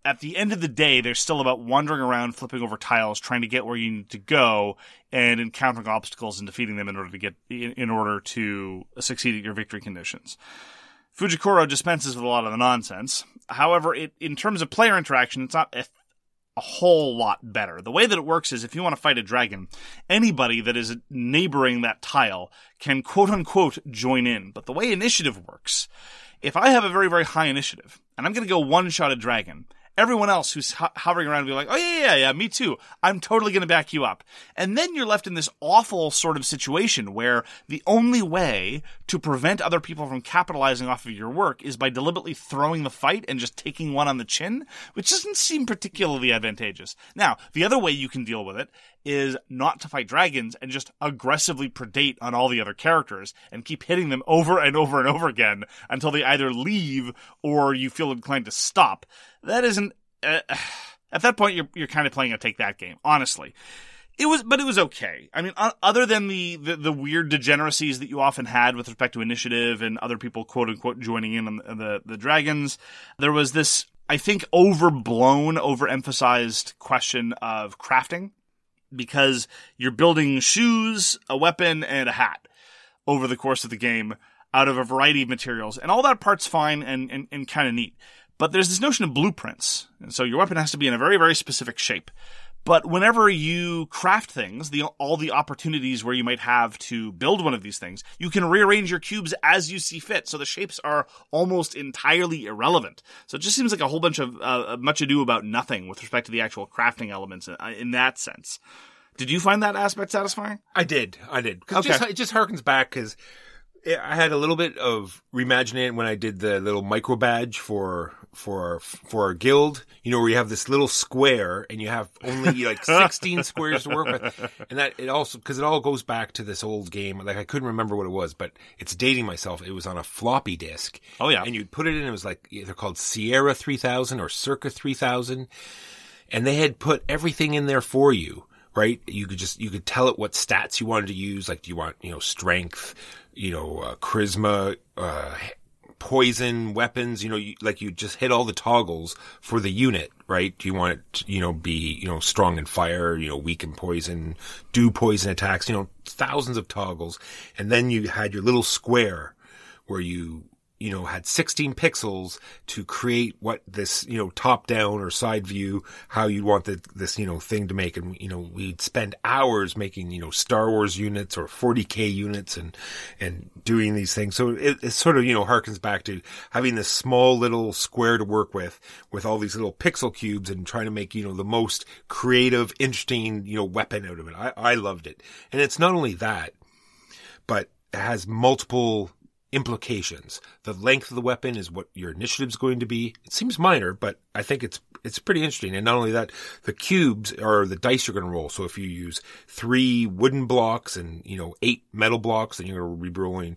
at the end of the day, they're still about wandering around, flipping over tiles, trying to get where you need to go, and encountering obstacles and defeating them in order to succeed at your victory conditions. Fujikoro dispenses with a lot of the nonsense. However, in terms of player interaction, it's not a whole lot better. The way that it works is if you want to fight a dragon, anybody that is neighboring that tile can quote-unquote join in. But the way initiative works, if I have a very, very high initiative, and I'm going to go one-shot a dragon, everyone else who's hovering around will be like, oh, yeah, me too. I'm totally going to back you up. And then you're left in this awful sort of situation where the only way to prevent other people from capitalizing off of your work is by deliberately throwing the fight and just taking one on the chin, which doesn't seem particularly advantageous. Now, the other way you can deal with it is not to fight dragons and just aggressively predate on all the other characters and keep hitting them over and over and over again until they either leave or you feel inclined to stop. That isn't at that point you're kind of playing a take that game, honestly. It was okay. I mean, other than the weird degeneracies that you often had with respect to initiative and other people quote unquote joining in on the dragons, there was this, I think, overemphasized question of crafting, because you're building shoes, a weapon, and a hat over the course of the game out of a variety of materials. And all that part's fine and kind of neat. But there's this notion of blueprints. And so your weapon has to be in a very, very specific shape. But whenever you craft things, all the opportunities where you might have to build one of these things, you can rearrange your cubes as you see fit. So the shapes are almost entirely irrelevant. So it just seems like a whole bunch of much ado about nothing with respect to the actual crafting elements in that sense. Did you find that aspect satisfying? I did. 'Cause it just harkens back because I had a little bit of reimagining it when I did the little micro badge for our guild, you know, where you have this little square and you have only like 16 squares to work with. And that it also, because it all goes back to this old game. Like I couldn't remember what it was, but it's dating myself. It was on a floppy disk. Oh yeah. And you'd put it in. It was like they're called Sierra 3000 or Circa 3000. And they had put everything in there for you, right? You could tell it what stats you wanted to use. Like, do you want, strength, charisma, poison, weapons, you just hit all the toggles for the unit, right? Do you want it to, be, strong in fire, weak in poison, do poison attacks, thousands of toggles. And then you had your little square where you had 16 pixels to create what this, top down or side view, how you'd want this, thing to make. And, we'd spend hours making, Star Wars units or 40K units and doing these things. So it sort of, harkens back to having this small little square to work with all these little pixel cubes and trying to make, the most creative, interesting, weapon out of it. I loved it. And it's not only that, but it has multiple implications. The length of the weapon is what your initiative's going to be. It seems minor, but I think it's pretty interesting. And not only that, the cubes are the dice you're going to roll. So if you use 3 wooden blocks and, 8 metal blocks, then you're going to be rolling,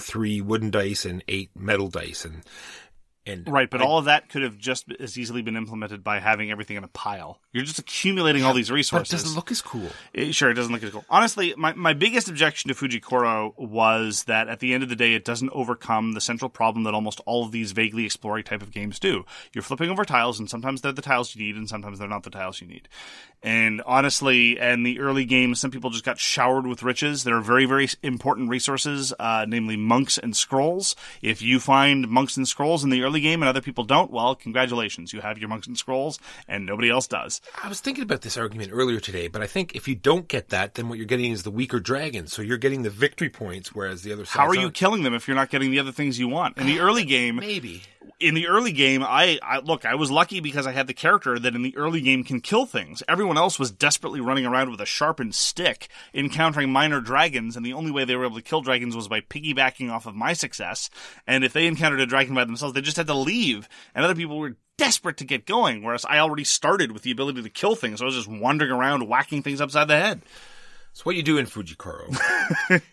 3 wooden dice and 8 metal dice. And right, but all of that could have just as easily been implemented by having everything in a pile. You're just accumulating all these resources. But it doesn't look as cool. It doesn't look as cool. Honestly, my biggest objection to Fujikoro was that at the end of the day, it doesn't overcome the central problem that almost all of these vaguely exploratory type of games do. You're flipping over tiles, and sometimes they're the tiles you need, and sometimes they're not the tiles you need. And honestly, in the early games, some people just got showered with riches. There are very, very important resources, namely monks and scrolls. If you find monks and scrolls in the early game and other people don't, well, congratulations, you have your monks and scrolls and nobody else does. I was thinking about this argument earlier today, but I think if you don't get that, then what you're getting is the weaker dragon. So you're getting the victory points, whereas the other side. How are you killing them if you're not getting the other things you want? In the early game, maybe. In the early game, I was lucky because I had the character that in the early game can kill things. Everyone else was desperately running around with a sharpened stick, encountering minor dragons, and the only way they were able to kill dragons was by piggybacking off of my success. And if they encountered a dragon by themselves, they just had to leave, and other people were desperate to get going, whereas I already started with the ability to kill things. So I was just wandering around, whacking things upside the head. So what you do in Fujikoro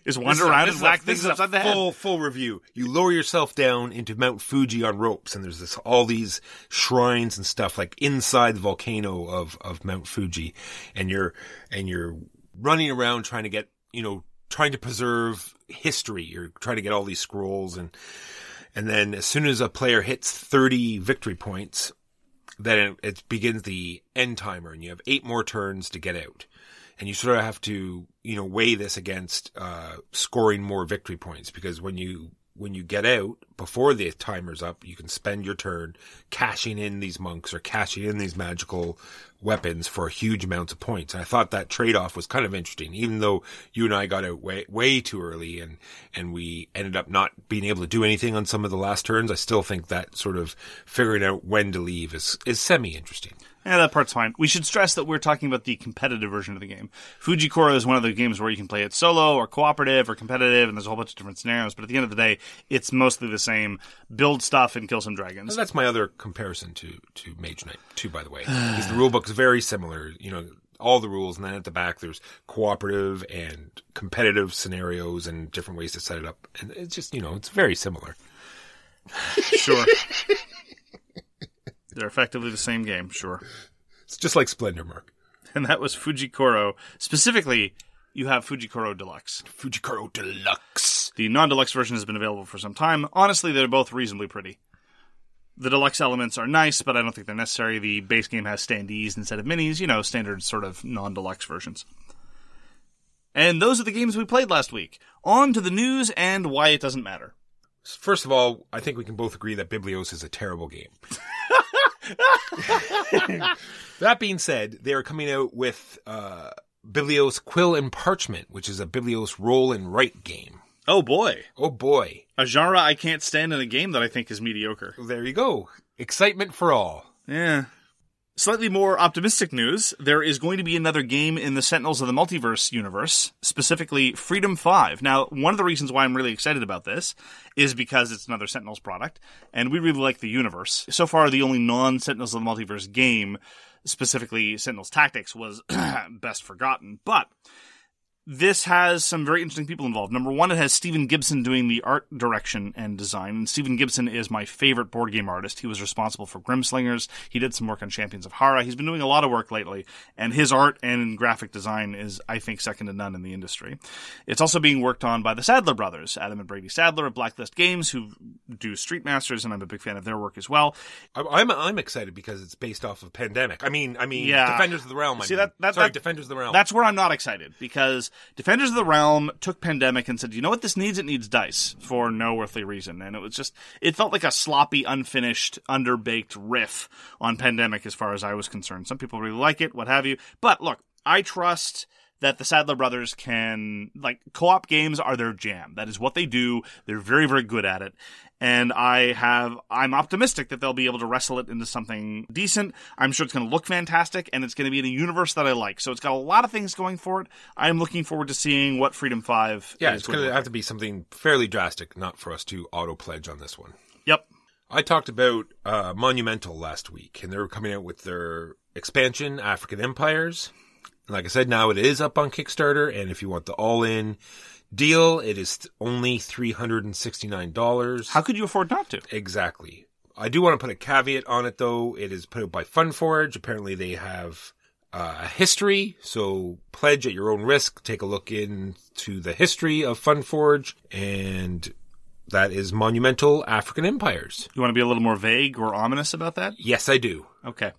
is wander around and whack things upside the head. Full review. You lower yourself down into Mount Fuji on ropes, and there's all these shrines and stuff like inside the volcano of Mount Fuji, and you're running around trying to get trying to preserve history. You're trying to get all these scrolls, and then as soon as a player hits 30 victory points, then it begins the end timer, and you have 8 more turns to get out. And you sort of have to, weigh this against scoring more victory points, because when you get out before the timer's up, you can spend your turn cashing in these monks or cashing in these magical weapons for huge amounts of points. And I thought that trade-off was kind of interesting, even though you and I got out way, way too early and we ended up not being able to do anything on some of the last turns. I still think that sort of figuring out when to leave is semi-interesting. Yeah, that part's fine. We should stress that we're talking about the competitive version of the game. Fujikoro is one of the games where you can play it solo or cooperative or competitive, and there's a whole bunch of different scenarios. But at the end of the day, it's mostly the same. Build stuff and kill some dragons. And that's my other comparison to Mage Knight 2, by the way. Because the rulebook's very similar. All the rules, and then at the back there's cooperative and competitive scenarios and different ways to set it up. And it's just, it's very similar. Sure. They're effectively the same game, sure. It's just like Splendor, Mark. And that was Fujikoro. Specifically, you have Fujikoro Deluxe. Fujikoro Deluxe. The non-deluxe version has been available for some time. Honestly, they're both reasonably pretty. The deluxe elements are nice, but I don't think they're necessary. The base game has standees instead of minis. Standard sort of non-deluxe versions. And those are the games we played last week. On to the news and why it doesn't matter. First of all, I think we can both agree that Biblios is a terrible game. That being said, they are coming out with Biblios Quill and Parchment, which is a Biblios roll and write game. Oh boy. Oh boy. A genre I can't stand in a game that I think is mediocre. There you go. Excitement for all. Yeah. Slightly more optimistic news, there is going to be another game in the Sentinels of the Multiverse universe, specifically Freedom 5. Now, one of the reasons why I'm really excited about this is because it's another Sentinels product, and we really like the universe. So far, the only non-Sentinels of the Multiverse game, specifically Sentinels Tactics, was best forgotten, but this has some very interesting people involved. Number one, it has Stephen Gibson doing the art direction and design. And Stephen Gibson is my favorite board game artist. He was responsible for Grimslingers. He did some work on Champions of Hara. He's been doing a lot of work lately. And his art and graphic design is, I think, second to none in the industry. It's also being worked on by the Sadler brothers, Adam and Brady Sadler of Blacklist Games, who do Street Masters, and I'm a big fan of their work as well. I'm excited because it's based off of Pandemic. I mean, Defenders of the Realm. Defenders of the Realm. That's where I'm not excited, because Defenders of the Realm took Pandemic and said, you know what this needs? It needs dice for no earthly reason. And it felt like a sloppy, unfinished, underbaked riff on Pandemic as far as I was concerned. Some people really like it, what have you. But look, I trust that the Sadler brothers can, co-op games are their jam. That is what they do. They're very, very good at it. And I'm optimistic that they'll be able to wrestle it into something decent. I'm sure it's going to look fantastic, and it's going to be in a universe that I like. So it's got a lot of things going for it. I'm looking forward to seeing what Freedom 5 is. Yeah, it's going to have to be something fairly drastic, not for us to auto-pledge on this one. Yep. I talked about Monumental last week, and they were coming out with their expansion, African Empires. Like I said, now it is up on Kickstarter, and if you want the all-in deal, it is only $369. How could you afford not to? Exactly. I do want to put a caveat on it, though. It is put out by Funforge. Apparently, they have a history, so pledge at your own risk. Take a look into the history of Funforge, and that is Monumental African Empires. You want to be a little more vague or ominous about that? Yes, I do. Okay.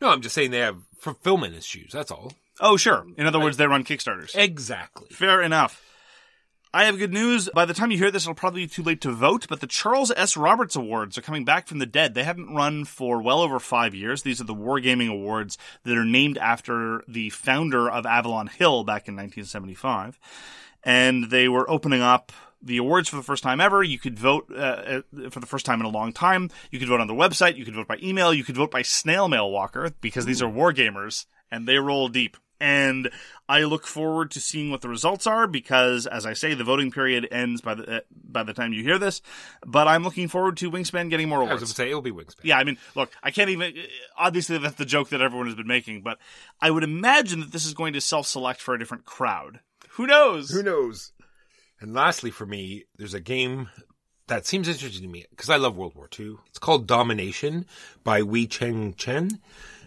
No, I'm just saying they have fulfillment issues, that's all. Oh, sure. In other words, they run Kickstarters. Exactly. Fair enough. I have good news. By the time you hear this, it'll probably be too late to vote, but the Charles S. Roberts Awards are coming back from the dead. They haven't run for well over 5 years. These are the Wargaming Awards that are named after the founder of Avalon Hill back in 1975. And they were opening up the awards for the first time ever. You could vote for the first time in a long time. You could vote on the website. You could vote by email. You could vote by snail mail, Walker, because these are Wargamers, and they roll deep. And I look forward to seeing what the results are because, as I say, the voting period ends by the time you hear this. But I'm looking forward to Wingspan getting more awards. I was going to say, it'll be Wingspan. Yeah, I mean, look, I can't even... Obviously, that's the joke that everyone has been making. But I would imagine that this is going to self-select for a different crowd. Who knows? Who knows? And lastly, for me, there's a game that seems interesting to me because I love World War II. It's called Domination by Wei Cheng Chen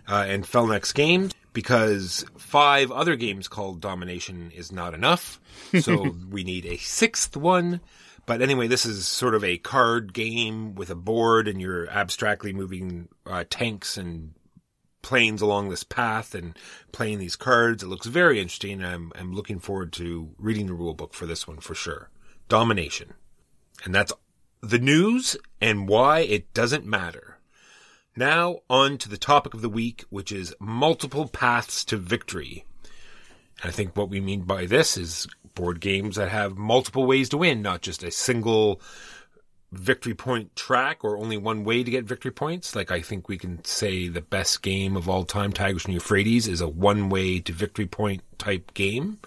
and Felnex Games. Because 5 other games called Domination is not enough, so we need a 6th one. But anyway, this is sort of a card game with a board, and you're abstractly moving tanks and planes along this path and playing these cards. It looks very interesting. I'm looking forward to reading the rule book for this one for sure. Domination. And that's the news and why it doesn't matter. Now, on to the topic of the week, which is multiple paths to victory. And I think what we mean by this is board games that have multiple ways to win, not just a single victory point track or only one way to get victory points. Like, I think we can say the best game of all time, Tigers and Euphrates, is a one-way to victory point type game.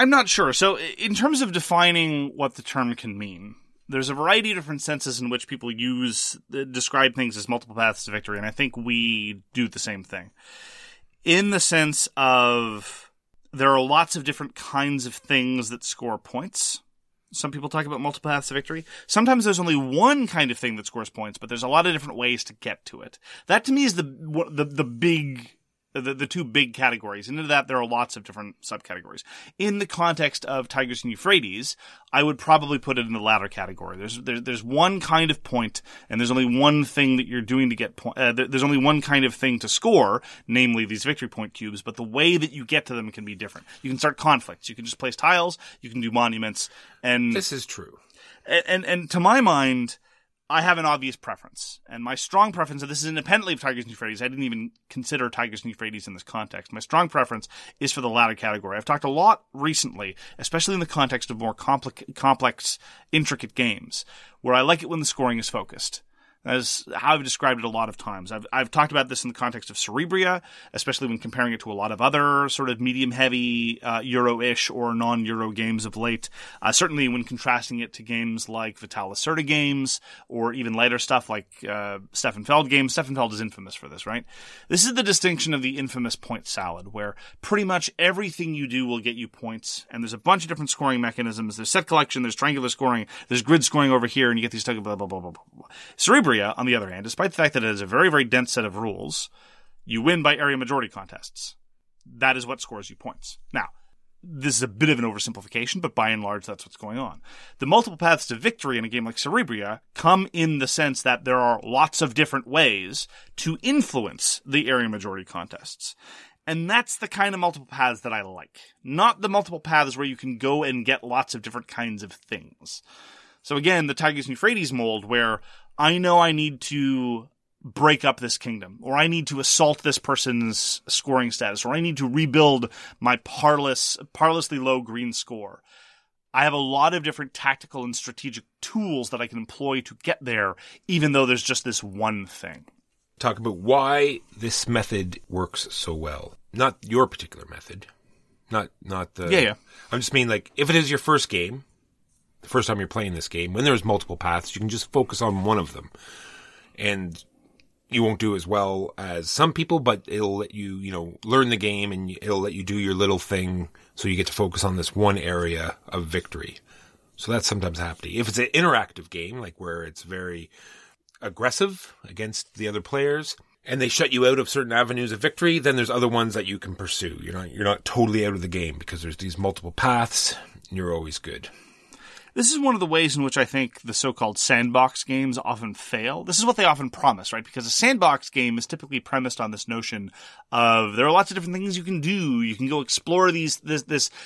I'm not sure. So, in terms of defining what the term can mean, there's a variety of different senses in which people describe things as multiple paths to victory, and I think we do the same thing. In the sense of there are lots of different kinds of things that score points. Some people talk about multiple paths to victory. Sometimes there's only one kind of thing that scores points, but there's a lot of different ways to get to it. That to me is the two big categories. And into that, there are lots of different subcategories. In the context of Tigers and Euphrates, I would probably put it in the latter category. There's one kind of point, and there's only one thing that you're doing to get point. There's only one kind of thing to score, namely these victory point cubes, but the way that you get to them can be different. You can start conflicts. You can just place tiles. You can do monuments. And this is true. And to my mind, I have an obvious preference, and my strong preference, and this is independently of Tigers and Euphrates, I didn't even consider Tigers and Euphrates in this context, my strong preference is for the latter category. I've talked a lot recently, especially in the context of more complex, intricate games, where I like it when the scoring is focused. That is how I've described it a lot of times. I've talked about this in the context of Cerebria, especially when comparing it to a lot of other sort of medium-heavy Euro-ish or non-Euro games of late. Certainly when contrasting it to games like Vitalis Certa games or even later stuff like Steffenfeld games. Steffenfeld is infamous for this, right? This is the distinction of the infamous point salad, where pretty much everything you do will get you points, and there's a bunch of different scoring mechanisms. There's set collection, there's triangular scoring, there's grid scoring over here, and you get these blah, blah, blah, blah, blah, blah. Cerebria, on the other hand, despite the fact that it is a very, very dense set of rules, you win by area majority contests. That is what scores you points. Now, this is a bit of an oversimplification, but by and large, that's what's going on. The multiple paths to victory in a game like Cerebria come in the sense that there are lots of different ways to influence the area majority contests. And that's the kind of multiple paths that I like. Not the multiple paths where you can go and get lots of different kinds of things. So again, the Tigers and Euphrates mold, where I know I need to break up this kingdom, or I need to assault this person's scoring status, or I need to rebuild my parlously low green score. I have a lot of different tactical and strategic tools that I can employ to get there, even though there's just this one thing. Talk about why this method works so well. Not your particular method. Not the... Yeah. I just mean, like, if it is your first game, the first time you're playing this game, when there's multiple paths, you can just focus on one of them. And you won't do as well as some people, but it'll let you, learn the game, and it'll let you do your little thing, so you get to focus on this one area of victory. So that's sometimes happening. If it's an interactive game, like where it's very aggressive against the other players, and they shut you out of certain avenues of victory, then there's other ones that you can pursue. You're not totally out of the game because there's these multiple paths, and you're always good. This is one of the ways in which I think the so-called sandbox games often fail. This is what they often promise, right? Because a sandbox game is typically premised on this notion of there are lots of different things you can do. You can go explore this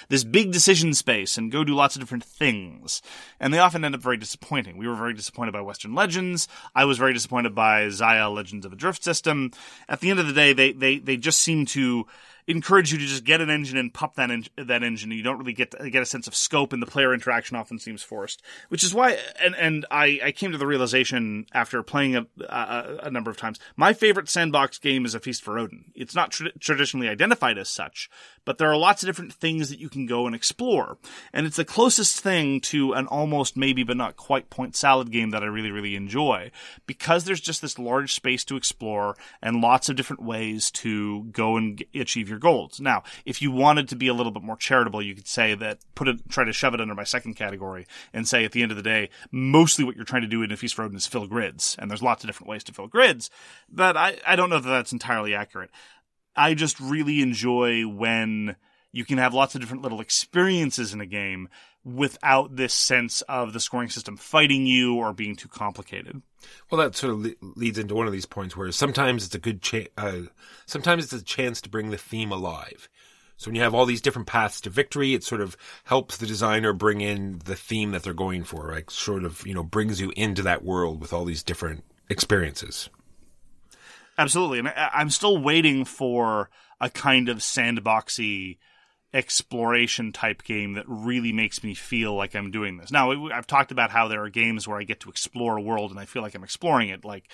big decision space and go do lots of different things. And they often end up very disappointing. We were very disappointed by Western Legends. I was very disappointed by Zaya Legends of a Drift System. At the end of the day, they just seem to encourage you to just get an engine and pop that engine. You don't really get a sense of scope, and the player interaction often seems forced, which is why, and I came to the realization after playing a number of times, my favorite sandbox game is A Feast for Odin. It's not traditionally identified as such, but there are lots of different things that you can go and explore. And it's the closest thing to an almost maybe but not quite point salad game that I really, really enjoy, because there's just this large space to explore and lots of different ways to go and achieve your goals. Now, if you wanted to be a little bit more charitable, you could say that try to shove it under my second category and say at the end of the day, mostly what you're trying to do in A Feast for Odin is fill grids, and there's lots of different ways to fill grids, but I don't know that that's entirely accurate. I just really enjoy when you can have lots of different little experiences in a game without this sense of the scoring system fighting you or being too complicated. Well, that sort of leads into one of these points where sometimes it's a good sometimes it's a chance to bring the theme alive. So when you have all these different paths to victory, it sort of helps the designer bring in the theme that they're going for, like right? Sort of, brings you into that world with all these different experiences. Absolutely. And I'm still waiting for a kind of sandboxy exploration type game that really makes me feel like I'm doing this. Now, I've talked about how there are games where I get to explore a world and I feel like I'm exploring it, like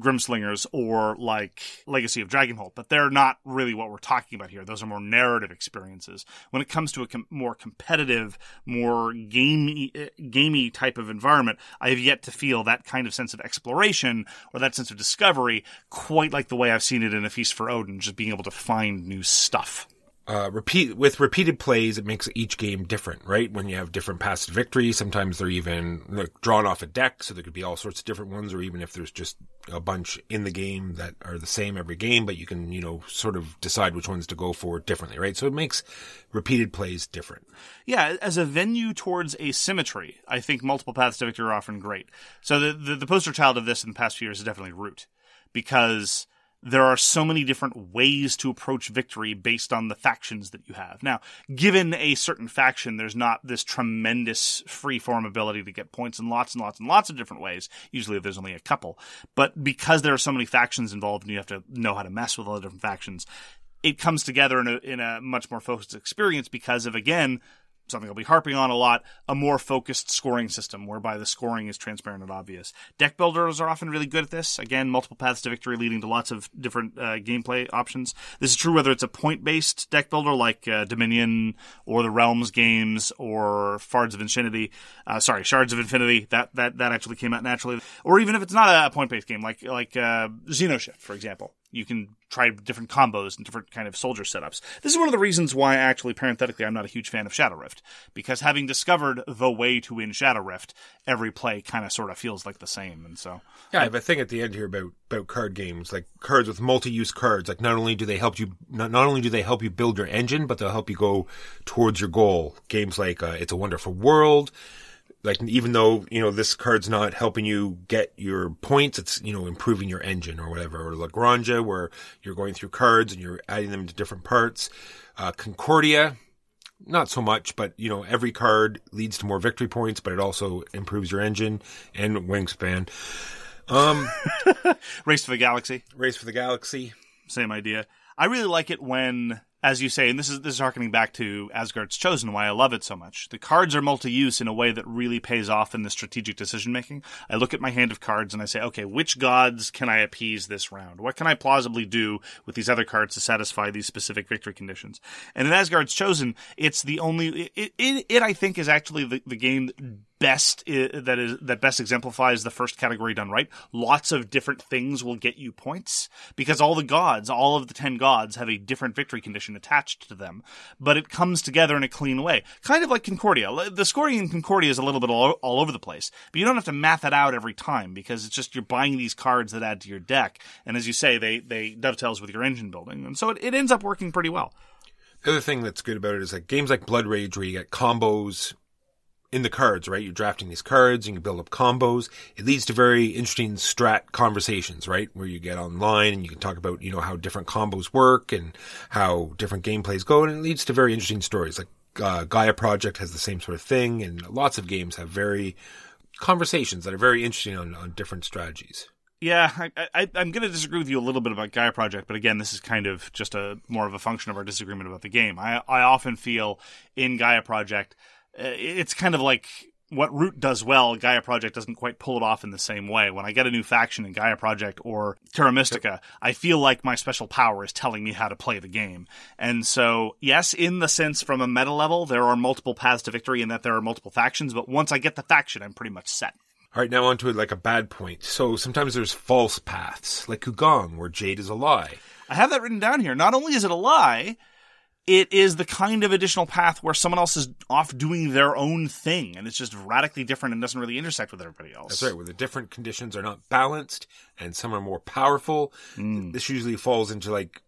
Grimslingers or like Legacy of Dragonhold, but they're not really what we're talking about here. Those are more narrative experiences. When it comes to a more competitive, more gamey type of environment, I have yet to feel that kind of sense of exploration or that sense of discovery quite like the way I've seen it in A Feast for Odin, just being able to find new stuff. With repeated plays, it makes each game different, right? When you have different paths to victory, sometimes they're even drawn off a deck, so there could be all sorts of different ones, or even if there's just a bunch in the game that are the same every game, but you can, sort of decide which ones to go for differently, right? So it makes repeated plays different. Yeah, as a venue towards asymmetry, I think multiple paths to victory are often great. So the poster child of this in the past few years is definitely Root, because there are so many different ways to approach victory based on the factions that you have. Now, given a certain faction, there's not this tremendous free-form ability to get points in lots and lots and lots of different ways. Usually there's only a couple. But because there are so many factions involved and you have to know how to mess with all the different factions, it comes together in a much more focused experience because of, again, something I'll be harping on a lot, a more focused scoring system whereby the scoring is transparent and obvious. Deck builders are often really good at this. Again, multiple paths to victory leading to lots of different gameplay options. This is true whether it's a point-based deck builder like Dominion or the Realms games or Shards of Infinity. That actually came out naturally. Or even if it's not a point-based game like Xenoshift, for example. You can try different combos and different kind of soldier setups. This is one of the reasons why, actually, parenthetically, I'm not a huge fan of Shadow Rift. Because having discovered the way to win Shadow Rift, every play kind of sort of feels like the same. And so, yeah, I have a thing at the end here about card games, like cards with multi-use cards. Like not only do they help you build your engine, but they'll help you go towards your goal. Games like It's a Wonderful World. Like, even though, you know, this card's not helping you get your points, it's, you know, improving your engine or whatever. Or Lagrangia, where you're going through cards and you're adding them to different parts. Concordia, not so much, but, you know, every card leads to more victory points, but it also improves your engine. And Wingspan. Race for the Galaxy. Same idea. I really like it when, as you say, and this is harkening back to Asgard's Chosen, why I love it so much. The cards are multi-use in a way that really pays off in the strategic decision-making. I look at my hand of cards and I say, okay, which gods can I appease this round? What can I plausibly do with these other cards to satisfy these specific victory conditions? And in Asgard's Chosen, it's the only... It I think, is actually the game that best exemplifies the first category done right. Lots of different things will get you points because all of the 10 gods have a different victory condition attached to them, but it comes together in a clean way, kind of like Concordia. The scoring in Concordia is a little bit all over the place, but you don't have to math it out every time because it's just you're buying these cards that add to your deck, and as you say, they dovetails with your engine building, and so it ends up working pretty well. The other thing that's good about it is like games like Blood Rage, where you get combos in the cards, right? You're drafting these cards and you build up combos. It leads to very interesting strat conversations, right? Where you get online and you can talk about, you know, how different combos work and how different gameplays go. And it leads to very interesting stories. Like Gaia Project has the same sort of thing. And lots of games have very conversations that are very interesting on different strategies. Yeah, I'm going to disagree with you a little bit about Gaia Project, but again, this is kind of just more of a function of our disagreement about the game. I often feel in Gaia Project, it's kind of like what Root does well, Gaia Project doesn't quite pull it off in the same way. When I get a new faction in Gaia Project or Terra Mystica, I feel like my special power is telling me how to play the game. And so, yes, in the sense from a meta level, there are multiple paths to victory and that there are multiple factions, but once I get the faction, I'm pretty much set. All right, now onto like a bad point. So sometimes there's false paths, like Kugong, where Jade is a lie. I have that written down here. Not only is it a lie... it is the kind of additional path where someone else is off doing their own thing, and it's just radically different and doesn't really intersect with everybody else. That's right, where the different conditions are not balanced, and some are more powerful. This usually falls into, like,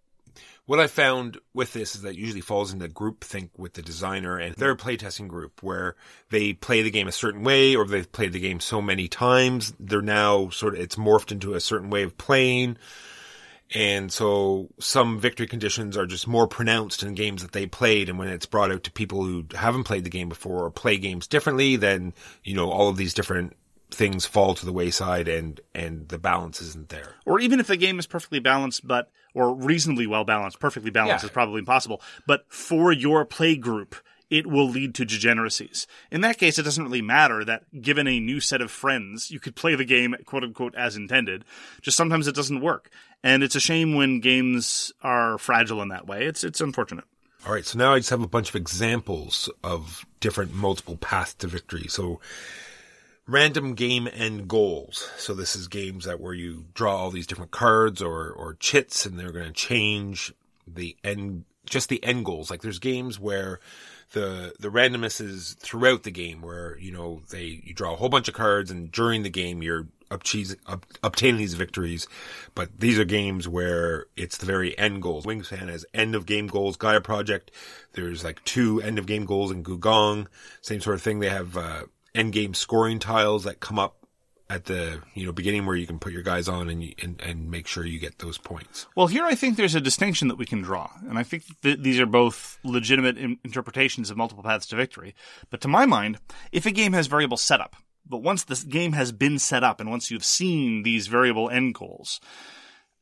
what I found with this is that it usually falls into groupthink with the designer and their playtesting group, where they play the game a certain way, or they've played the game so many times, they're now sort of, it's morphed into a certain way of playing. And so some victory conditions are just more pronounced in games that they played. And when it's brought out to people who haven't played the game before or play games differently, then, you know, all of these different things fall to the wayside and the balance isn't there. Or even if the game is perfectly balanced, or reasonably well balanced, perfectly balanced is probably impossible. But for your play group, it will lead to degeneracies. In that case, it doesn't really matter that given a new set of friends, you could play the game, quote-unquote, as intended. Just sometimes it doesn't work. And it's a shame when games are fragile in that way. It's unfortunate. All right, so now I just have a bunch of examples of different multiple paths to victory. So random game end goals. So this is games that where you draw all these different cards or chits, and they're going to change the end, just the end goals. Like there's games where... The randomness is throughout the game where, you know, you draw a whole bunch of cards and during the game you're obtaining these victories. But these are games where it's the very end goals. Wingspan has end of game goals. Gaia Project, there's like 2 end of game goals in Gugong. Same sort of thing. They have end game scoring tiles that come up at the beginning where you can put your guys on and make sure you get those points. Well, here I think there's a distinction that we can draw, and I think these are both legitimate interpretations of multiple paths to victory. But to my mind, if a game has variable setup, but once this game has been set up and once you've seen these variable end goals,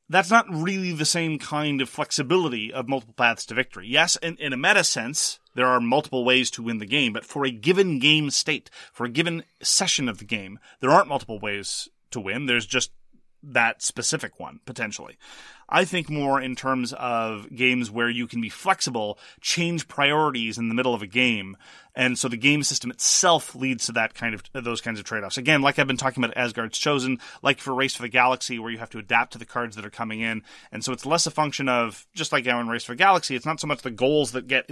that's not really the same kind of flexibility of multiple paths to victory. Yes, in a meta sense, there are multiple ways to win the game, but for a given game state, for a given session of the game, there aren't multiple ways to win. There's just that specific one, potentially. I think more in terms of games where you can be flexible, change priorities in the middle of a game, and so the game system itself leads to that kind of those kinds of trade-offs. Again, like I've been talking about Asgard's Chosen, like for Race for the Galaxy, where you have to adapt to the cards that are coming in, and so it's less a function of, just like in Race for the Galaxy, it's not so much the goals that get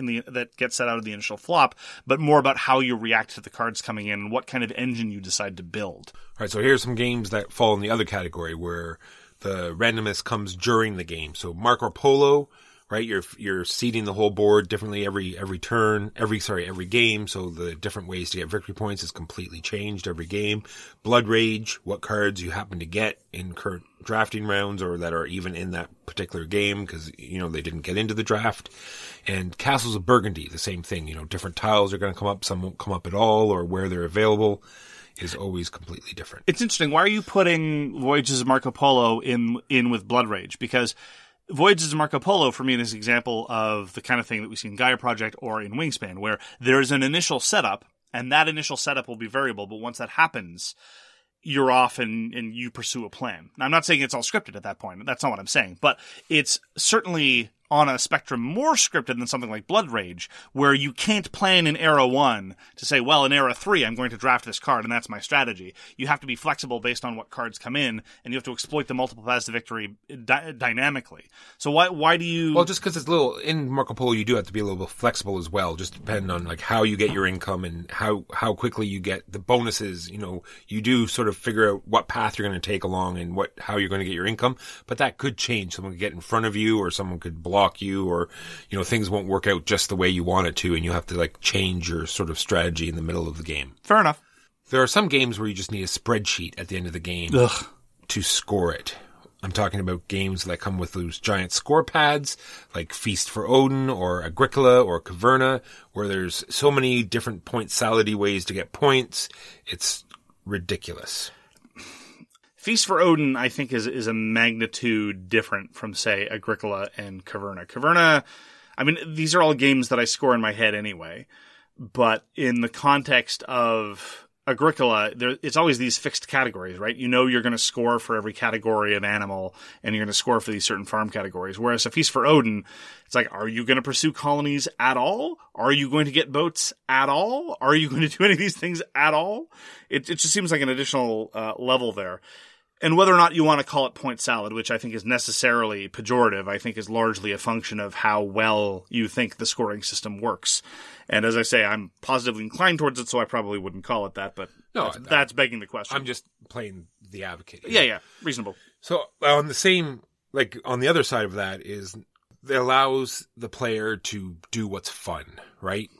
set out of the initial flop, but more about how you react to the cards coming in and what kind of engine you decide to build. All right, so here's some games that fall in the other category where the randomness comes during the game. So Marco Polo, right? You're seeding the whole board differently every game. So the different ways to get victory points is completely changed every game. Blood Rage, what cards you happen to get in current drafting rounds or that are even in that particular game because, they didn't get into the draft. And Castles of Burgundy, the same thing. Different tiles are going to come up. Some won't come up at all or where they're available is always completely different. It's interesting. Why are you putting Voyages of Marco Polo in with Blood Rage? Because Voyages of Marco Polo, for me, is an example of the kind of thing that we see in Gaia Project or in Wingspan, where there's an initial setup, and that initial setup will be variable, but once that happens, you're off and you pursue a plan. Now, I'm not saying it's all scripted at that point. That's not what I'm saying. But it's certainly on a spectrum more scripted than something like Blood Rage, where you can't plan in Era 1 to say, well, in Era 3, I'm going to draft this card, and that's my strategy. You have to be flexible based on what cards come in, and you have to exploit the multiple paths to victory dynamically. So why do you... Well, just because it's in Marco Polo, you do have to be a little bit flexible as well, just depending on how you get your income and how quickly you get the bonuses. You do sort of figure out what path you're going to take along and how you're going to get your income, but that could change. Someone could get in front of you, or someone could block you, or things won't work out just the way you want it to, and you have to change your sort of strategy in the middle of the game. Fair enough. There are some games where you just need a spreadsheet at the end of the game to score it. I'm talking about games that come with those giant score pads, like Feast for Odin or Agricola or Caverna, where there's so many different point salady ways to get points. It's ridiculous. Feast for Odin, I think, is a magnitude different from, say, Agricola and Caverna. Caverna, I mean, these are all games that I score in my head anyway, but in the context of Agricola, it's always these fixed categories, right? You're going to score for every category of animal, and you're going to score for these certain farm categories, whereas a Feast for Odin, it's like, are you going to pursue colonies at all? Are you going to get boats at all? Are you going to do any of these things at all? It just seems like an additional level there. And whether or not you want to call it point salad, which I think is necessarily pejorative, I think is largely a function of how well you think the scoring system works. And as I say, I'm positively inclined towards it, so I probably wouldn't call it that, but no, that's begging the question. I'm just playing the advocate. Yeah, reasonable. So on the same, on the other side of that is it allows the player to do what's fun, right?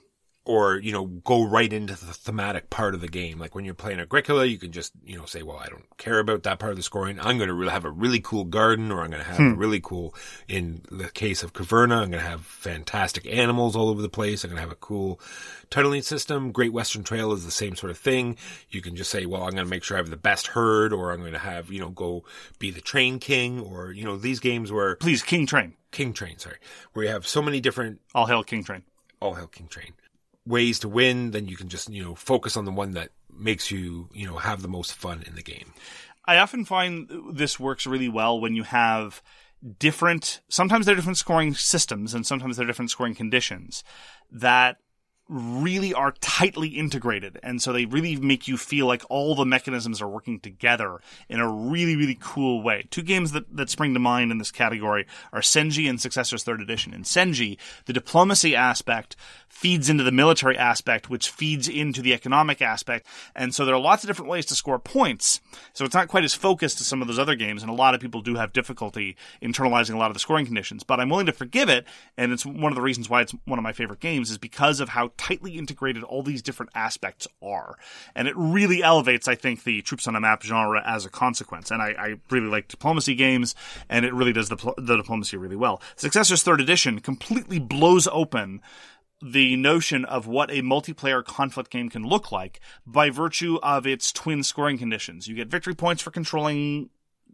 Or, go right into the thematic part of the game. Like when you're playing Agricola, you can just, say, well, I don't care about that part of the scoring. I'm going to have a really cool garden, or I'm going to have a really cool, in the case of Caverna, I'm going to have fantastic animals all over the place. I'm going to have a cool tunneling system. Great Western Trail is the same sort of thing. You can just say, well, I'm going to make sure I have the best herd, or I'm going to have, go be the train king, or, these games where... Please, King Train. King Train, sorry. Where you have so many different... All hail King Train. Ways to win, then you can just, focus on the one that makes you, have the most fun in the game. I often find this works really well when you have sometimes they're different scoring systems and sometimes they're different scoring conditions that really are tightly integrated. And so they really make you feel like all the mechanisms are working together in a really, really cool way. Two games that spring to mind in this category are Senji and Successor's Third Edition. In Senji, the diplomacy aspect feeds into the military aspect, which feeds into the economic aspect. And so there are lots of different ways to score points. So it's not quite as focused as some of those other games. And a lot of people do have difficulty internalizing a lot of the scoring conditions. But I'm willing to forgive it. And it's one of the reasons why it's one of my favorite games is because of how tightly integrated all these different aspects are. And it really elevates, I think, the troops on a map genre as a consequence. And I really like diplomacy games, and it really does the diplomacy really well. Successor's Third Edition completely blows open the notion of what a multiplayer conflict game can look like by virtue of its twin scoring conditions. You get victory points for controlling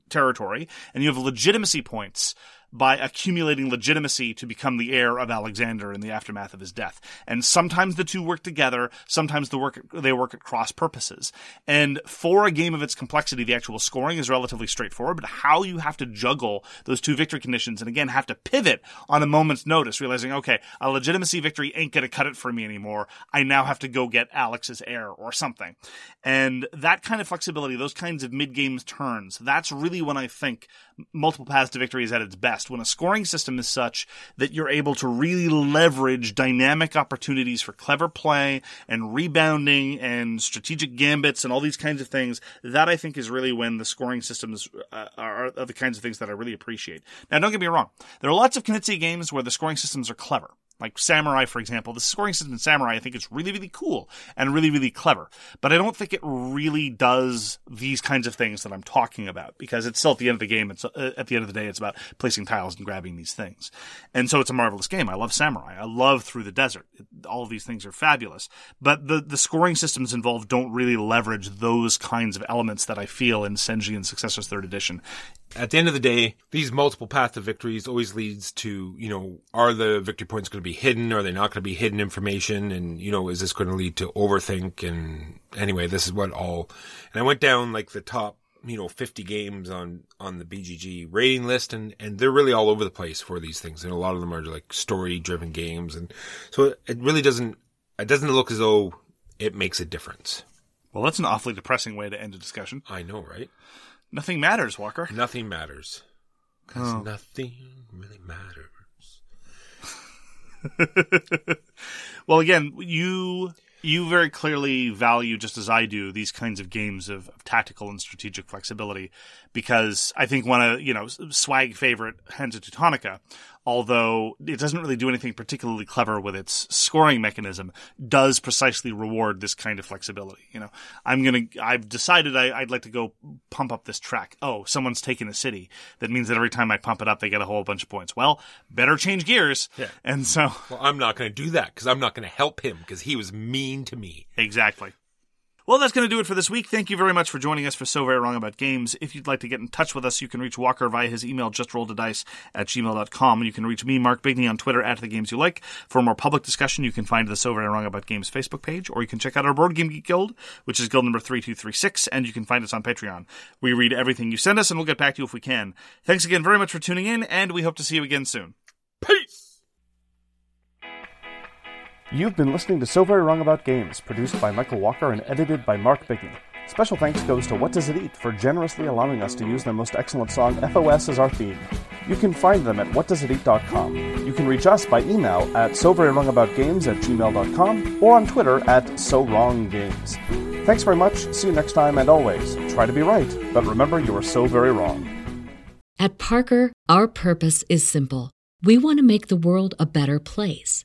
territory, and you have legitimacy points by accumulating legitimacy to become the heir of Alexander in the aftermath of his death. And sometimes the two work together, sometimes they work at cross purposes. And for a game of its complexity, the actual scoring is relatively straightforward, but how you have to juggle those two victory conditions and again have to pivot on a moment's notice, realizing, okay, a legitimacy victory ain't gonna cut it for me anymore. I now have to go get Alex's heir or something. And that kind of flexibility, those kinds of mid-game turns, that's really when I think multiple paths to victory is at its best. When a scoring system is such that you're able to really leverage dynamic opportunities for clever play and rebounding and strategic gambits and all these kinds of things, that I think is really when the scoring systems are the kinds of things that I really appreciate. Now, don't get me wrong. There are lots of Kinitsu games where the scoring systems are clever. Like Samurai, for example. The scoring system in Samurai, I think it's really, really cool and really, really clever. But I don't think it really does these kinds of things that I'm talking about, because it's still at the end of the game. At the end of the day, it's about placing tiles and grabbing these things. And so it's a marvelous game. I love Samurai. I love Through the Desert. All of these things are fabulous. But the scoring systems involved don't really leverage those kinds of elements that I feel in Senji and Successor's Third Edition. At the end of the day, these multiple paths to victories always leads to, are the victory points going to be hidden? Are they not going to be hidden information? And, is this going to lead to overthink? And anyway, this is what all... And I went down like the top, 50 games on the BGG rating list, and they're really all over the place for these things. And a lot of them are like story-driven games. And so it really doesn't... It doesn't look as though it makes a difference. Well, that's an awfully depressing way to end a discussion. I know, right? Nothing matters, Walker. Nothing matters. Because nothing really matters. Well, again, you very clearly value, just as I do, these kinds of games of tactical and strategic flexibility, because I think one of, swag favorite, Hansa Teutonica, although it doesn't really do anything particularly clever with its scoring mechanism, does precisely reward this kind of flexibility. I've decided I'd like to go pump up this track. Oh, someone's taking a city. That means that every time I pump it up, they get a whole bunch of points. Well, better change gears. Yeah. And so... Well, I'm not going to do that, because I'm not going to help him, because he was mean to me. Exactly. Well, that's going to do it for this week. Thank you very much for joining us for So Very Wrong About Games. If you'd like to get in touch with us, you can reach Walker via his email, justrolledadice@gmail.com. And you can reach me, Mark Bigney, on Twitter @thegamesyouLike. For more public discussion, you can find the So Very Wrong About Games Facebook page, or you can check out our Board Game Geek Guild, which is guild number 3236, and you can find us on Patreon. We read everything you send us, and we'll get back to you if we can. Thanks again very much for tuning in, and we hope to see you again soon. Peace! You've been listening to So Very Wrong About Games, produced by Michael Walker and edited by Mark Bigney. Special thanks goes to What Does It Eat for generously allowing us to use their most excellent song, FOS, as our theme. You can find them at whatdoesiteat.com. You can reach us by email at soverywrongaboutgames@gmail.com or on Twitter @SoWrongGames. Thanks very much, see you next time, and always, try to be right, but remember you are so very wrong. At Parker, our purpose is simple. We want to make the world a better place.